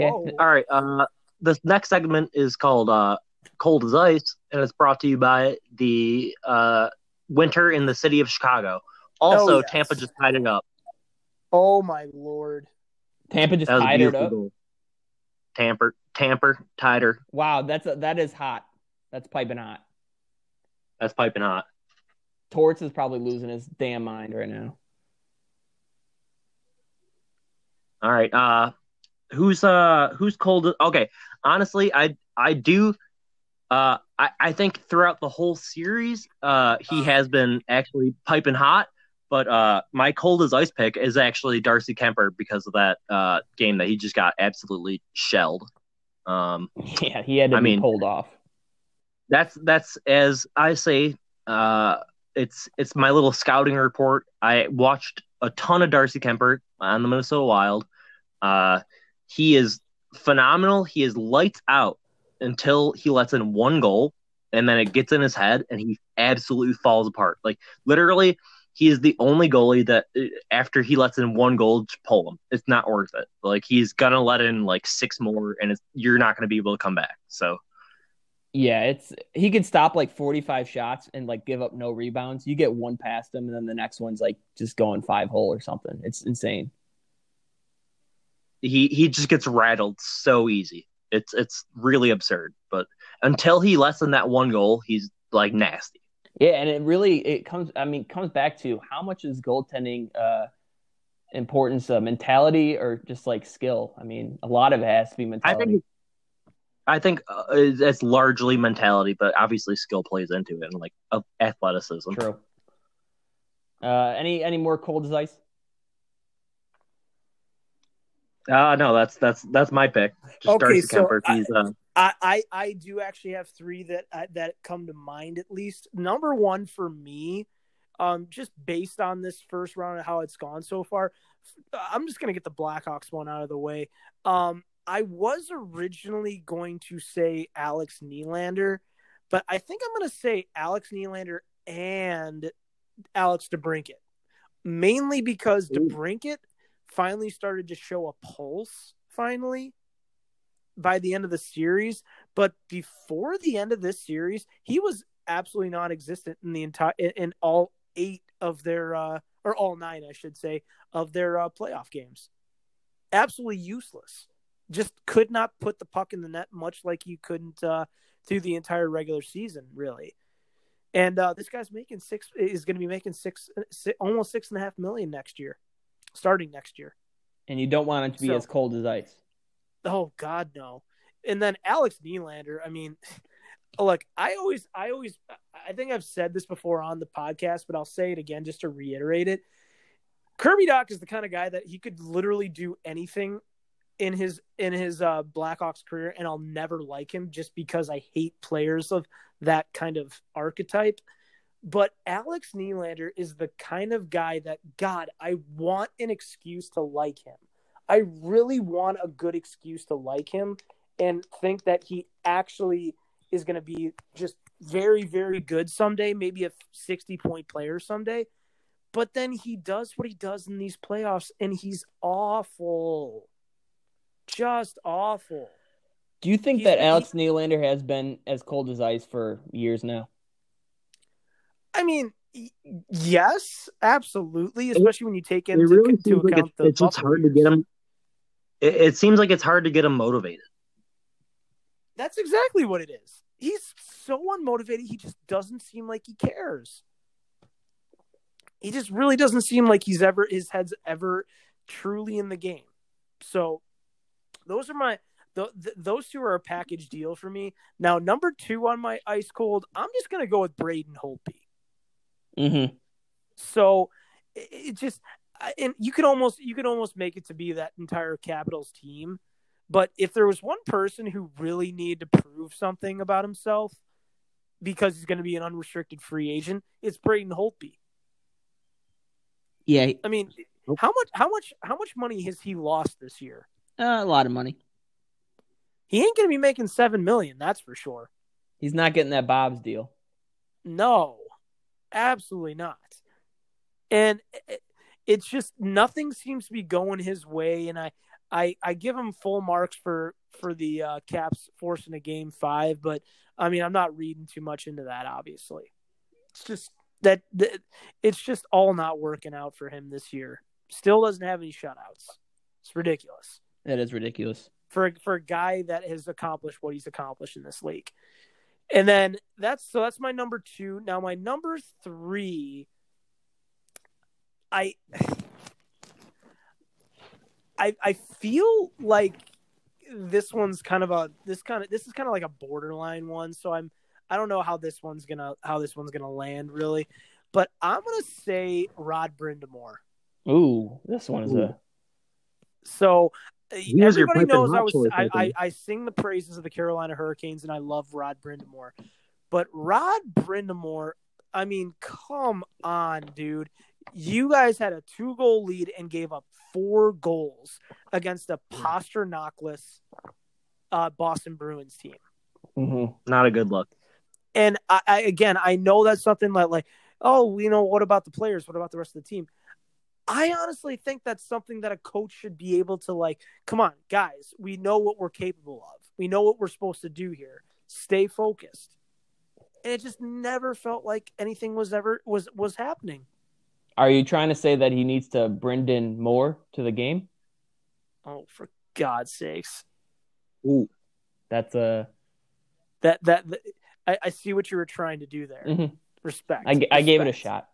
Okay. All right. Uh, this next segment is called uh, Cold as Ice, and it's brought to you by the uh, winter in the city of Chicago. Also, oh, yes. Tampa just tied it up. Oh, my Lord. Tampa just tied it up? Goal. Tamper, tamper, tighter. Wow, that's a, that is hot. That's piping hot. That's piping hot. Torts is probably losing his damn mind right now. All right. Uh, who's uh who's cold? Okay. Honestly, I I do. Uh, I I think throughout the whole series, uh, he has been actually piping hot. But uh, my cold as ice pick is actually Darcy Kemper because of that uh game that he just got absolutely shelled. Um, yeah, he had to I be mean, pulled off. That's that's as I say. Uh, it's it's my little scouting report. I watched a ton of Darcy Kemper on the Minnesota Wild. Uh, he is phenomenal. He is lights out until he lets in one goal, and then it gets in his head, and he absolutely falls apart. Like, literally, he is the only goalie that, after he lets in one goal, just pull him. It's not worth it. Like, he's going to let in, like, six more, and it's, you're not going to be able to come back. So, yeah, it's he could stop, like, forty-five shots and, like, give up no rebounds. You get one past him, and then the next one's, like, just going five-hole or something. It's insane. He he just gets rattled so easy. It's it's really absurd. But until he lets in that one goal, he's, like, nasty. Yeah, and it really it comes I mean, comes back to how much is goaltending uh, importance of mentality or just, like, skill. I mean, a lot of it has to be mentality. I think I think uh, it's largely mentality, but obviously skill plays into it, and like uh, athleticism. True. Uh, any any more cold as ice? Uh no, that's that's that's my pick. Just okay, so I, uh... I, I I do actually have three that I, that come to mind at least. Number one for me, um, just based on this first round and how it's gone so far, I'm just gonna get the Blackhawks one out of the way. Um. I was originally going to say Alex Nylander, but I think I'm going to say Alex Nylander and Alex DeBrincat, mainly because Ooh. DeBrincat finally started to show a pulse, finally, by the end of the series. But before the end of this series, he was absolutely non-existent in the entire in all eight of their uh, or all nine, I should say, of their uh, playoff games. Absolutely useless. Just could not put the puck in the net, much like you couldn't uh, through the entire regular season, really. And uh, this guy's making six is going to be making six, six almost six and a half million next year, starting next year. And you don't want it to be so, as cold as ice. Oh God, no! And then Alex Nylander. I mean, look, I always, I always, I think I've said this before on the podcast, but I'll say it again just to reiterate it. Kirby Dach is the kind of guy that he could literally do anything in his in his uh, Blackhawks career, and I'll never like him just because I hate players of that kind of archetype. But Alex Nylander is the kind of guy that, God, I want an excuse to like him. I really want a good excuse to like him and think that he actually is going to be just very, very good someday, maybe a sixty-point player someday. But then he does what he does in these playoffs, and he's awful. Just awful. Do you think He's, that Alex he, Nylander has been as cold as ice for years now? I mean, yes, absolutely. Especially it, when you take into, really into account like the. It's just hard to get him. It, it seems like it's hard to get him motivated. That's exactly what it is. He's so unmotivated. He just doesn't seem like he cares. He just really doesn't seem like he's ever his head's ever truly in the game. So. Those are my th- th- those two are a package deal for me. Now, number two on my ice cold, I'm just going to go with Braden Holtby. Mm-hmm. So it, it just and you could almost you could almost make it to be that entire Capitals team. But if there was one person who really needed to prove something about himself because he's going to be an unrestricted free agent, it's Braden Holtby. Yeah, I mean, nope. how much how much how much money has he lost this year? Uh, a lot of money. He ain't going to be making seven million dollars, that's for sure. He's not getting that Bob's deal. No, absolutely not. And it's just nothing seems to be going his way. And I, I, I give him full marks for, for the uh, Caps forcing a game five. But, I mean, I'm not reading too much into that, obviously. It's just that, that it's just all not working out for him this year. Still doesn't have any shutouts. It's ridiculous. That is ridiculous. For, for a guy that has accomplished what he's accomplished in this league. And then that's so that's my number two. Now my number three, I I I feel like this one's kind of a this kind of this is kind of like a borderline one. So I'm I don't know how this one's gonna how this one's gonna land really, but I'm gonna say Rod Brind'Amour. Ooh, this one is Ooh. a so. Everybody knows I was I, I, I sing the praises of the Carolina Hurricanes, and I love Rod Brind'Amour. But Rod Brind'Amour, I mean, come on, dude. You guys had a two-goal lead and gave up four goals against a Pasternak-less uh, Boston Bruins team. Mm-hmm. Not a good look. And, I, I again, I know that's something like, like, oh, you know, what about the players? What about the rest of the team? I honestly think that's something that a coach should be able to, like, come on, guys, we know what we're capable of. We know what we're supposed to do here. Stay focused. And it just never felt like anything was ever was, was happening. Are you trying to say that he needs to Brendan Moore to the game? Oh, for God's sakes. Ooh, that's a... That, that, that I, I see what you were trying to do there. Mm-hmm. Respect. I, I respect. gave it a shot.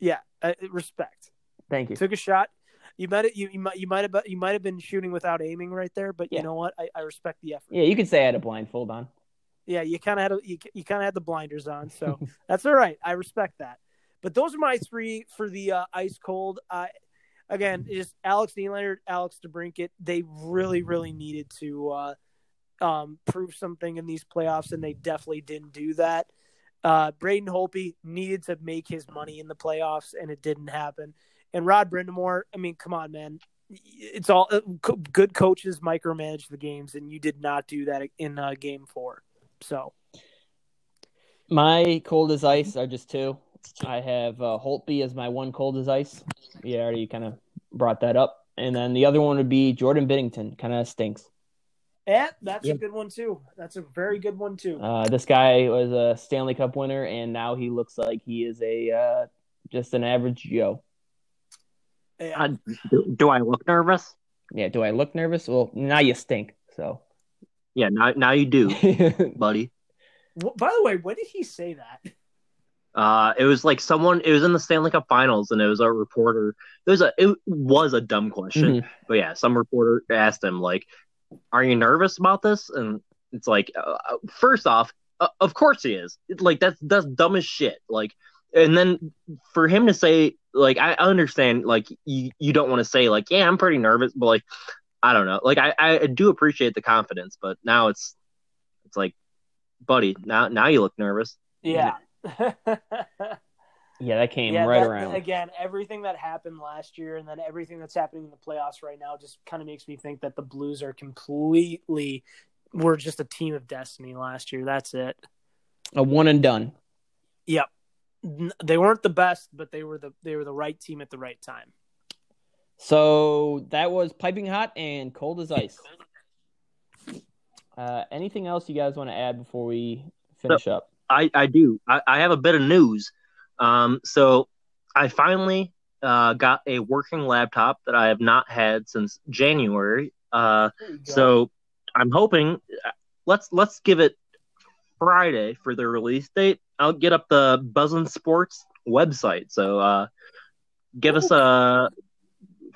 Yeah, uh, respect. Thank you. Took a shot. You might you you might you might have you might have been shooting without aiming right there, but yeah. You know what? I, I respect the effort. Yeah, you could say I had a blindfold on. Yeah, you kind of had a, you you kind of had the blinders on, so that's all right. I respect that. But those are my three for the uh, ice cold. Uh, again, just Alex Nylander, Alex DeBrincat. They really really needed to uh, um, prove something in these playoffs, and they definitely didn't do that. Uh, Braden Holtby needed to make his money in the playoffs, and it didn't happen. And Rod Brind'Amour, I mean, come on, man. It's all co- good coaches micromanage the games, and you did not do that in uh, game four. So, my cold as ice are just two. I have uh, Holtby as my one cold as ice. Yeah, already kind of brought that up. And then the other one would be Jordan Binnington. Kind of stinks. Yeah, that's yeah. a good one, too. That's a very good one, too. Uh, this guy was a Stanley Cup winner, and now he looks like he is a uh, just an average Joe. Yeah. Uh, do, do I look nervous? Yeah, do I look nervous? Well, now you stink. So, yeah, now now you do, buddy. By the way, when did he say that? Uh, it was like someone. It was in the Stanley Cup Finals, and it was a reporter. It was a it was a dumb question, mm-hmm. but yeah, some reporter asked him like, "Are you nervous about this?" And it's like, uh, first off, uh, of course he is. It, like that's that's dumb as shit. Like. And then for him to say, like, I understand, like, you, you don't want to say, like, yeah, I'm pretty nervous, but, like, I don't know. Like, I, I do appreciate the confidence, but now it's it's like, buddy, now now you look nervous. Yeah. Yeah, that came yeah, right that, around. Again, everything that happened last year and then everything that's happening in the playoffs right now just kind of makes me think that the Blues are completely – we're just a team of destiny last year. That's it. A one and done. Yep. They weren't the best, but they were the they were the right team at the right time. So that was piping hot and cold as ice. Uh, anything else you guys want to add before we finish so, up? I, I do. I, I have a bit of news. Um, so I finally uh, got a working laptop that I have not had since January. Uh, so I'm hoping let's let's give it Friday for the release date. I'll get up the Buzzin' Sports website. So uh, give us a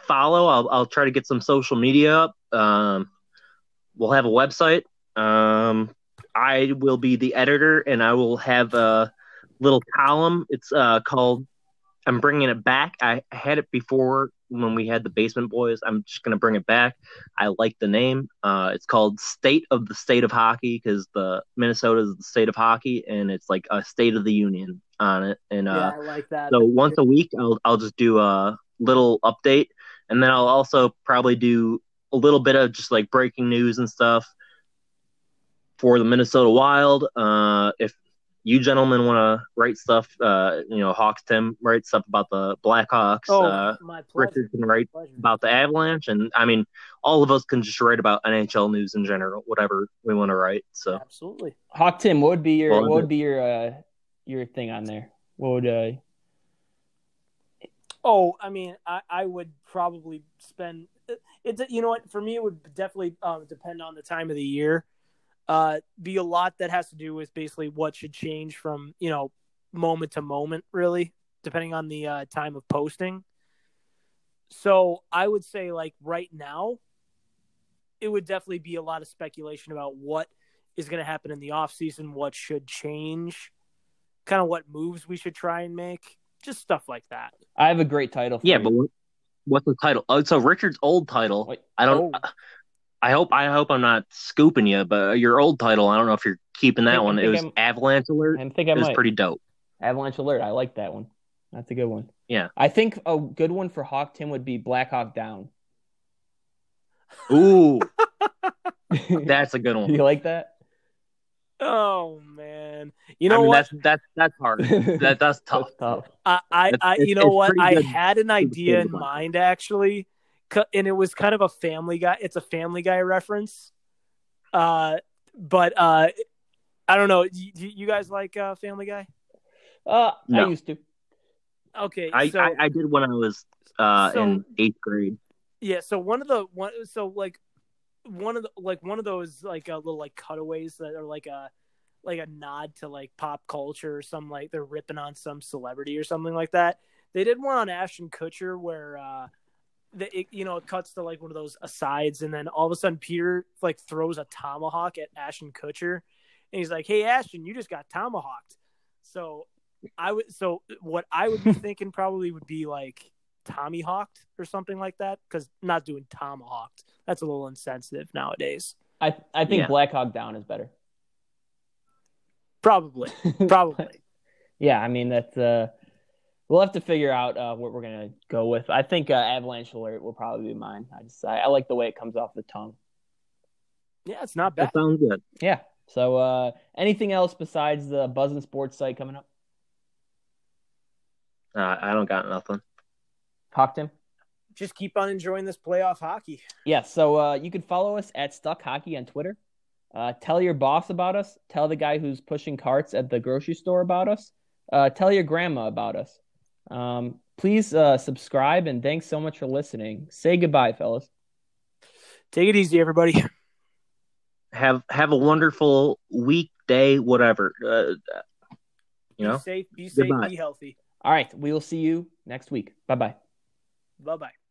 follow. I'll, I'll try to get some social media up. Um, we'll have a website. Um, I will be the editor, and I will have a little column. It's uh, called I'm bringing it back. I had it before when we had the Basement Boys. I'm just going to bring it back. I like the name. Uh, it's called State of the State of Hockey because the Minnesota is the state of hockey, and it's like a State of the Union on it. And uh, yeah, I like that. So once a week, I'll I'll just do a little update, and then I'll also probably do a little bit of just like breaking news and stuff for the Minnesota Wild. Uh, if you gentlemen want to write stuff, uh, you know, Hawks Tim writes stuff about the Blackhawks. Oh, uh, my pleasure. Richard can write about the Avalanche. And, I mean, all of us can just write about N H L news in general, whatever we want to write. So absolutely. Hawk Tim, what would be your well, what would be your uh, your thing on there? What would uh... – Oh, I mean, I, I would probably spend – it. You know what? For me, it would definitely um, depend on the time of the year. Uh, be a lot that has to do with basically what should change from, you know, moment to moment, really, depending on the uh, time of posting. So I would say, like, right now, it would definitely be a lot of speculation about what is going to happen in the offseason, what should change, kind of what moves we should try and make, just stuff like that. I have a great title for yeah, you. But what's the title? Oh, so Richard's old title. Wait, I don't... Oh. I hope I hope I'm not scooping you, but your old title, I don't know if you're keeping that one. It was I'm, Avalanche Alert. I think I it might. was pretty dope. Avalanche Alert. I like that one. That's a good one. Yeah. I think a good one for Hawk Tim would be Black Hawk Down. Ooh. That's a good one. You like that? Oh man. You know I mean, what? That's that's that's hard. that that's tough. That's tough. I, I, I you know what? I had an idea in mind actually. And it was kind of a Family Guy. It's a Family Guy reference. Uh, but uh, I don't know. You, you guys like uh, Family Guy? Uh, no. I used to. Okay. I, so, I, I did when I was uh, so, in eighth grade. Yeah. So one of the one. So like one of the like one of those like uh, little like cutaways that are like a like a nod to like pop culture or some like they're ripping on some celebrity or something like that. They did one on Ashton Kutcher where. Uh, The, it, you know, it cuts to like one of those asides, and then all of a sudden Peter like throws a tomahawk at Ashton Kutcher, and he's like, "Hey Ashton, you just got tomahawked." So I would, so what I would be thinking probably would be like Tommy Hawked or something like that, because not doing tomahawked. That's a little insensitive nowadays. I I think yeah. Black Hawk Down is better. Probably, probably. Yeah, I mean that's. Uh... We'll have to figure out uh, what we're gonna go with. I think uh, Avalanche Alert will probably be mine. I just I, I like the way it comes off the tongue. Yeah, it's not bad. That sounds good. Yeah. So, uh, anything else besides the Buzzin' Sports site coming up? Uh, I don't got nothing. Hawk Tim? Just keep on enjoying this playoff hockey. Yeah. So uh, you can follow us at Stuck Hockey on Twitter. Uh, tell your boss about us. Tell the guy who's pushing carts at the grocery store about us. Uh, tell your grandma about us. Um, please uh, subscribe, and thanks so much for listening. Say goodbye, fellas. Take it easy, everybody. Have have a wonderful week, day, whatever. Uh, you know, be safe, be safe, be healthy. All right, we will see you next week. Bye bye. Bye bye.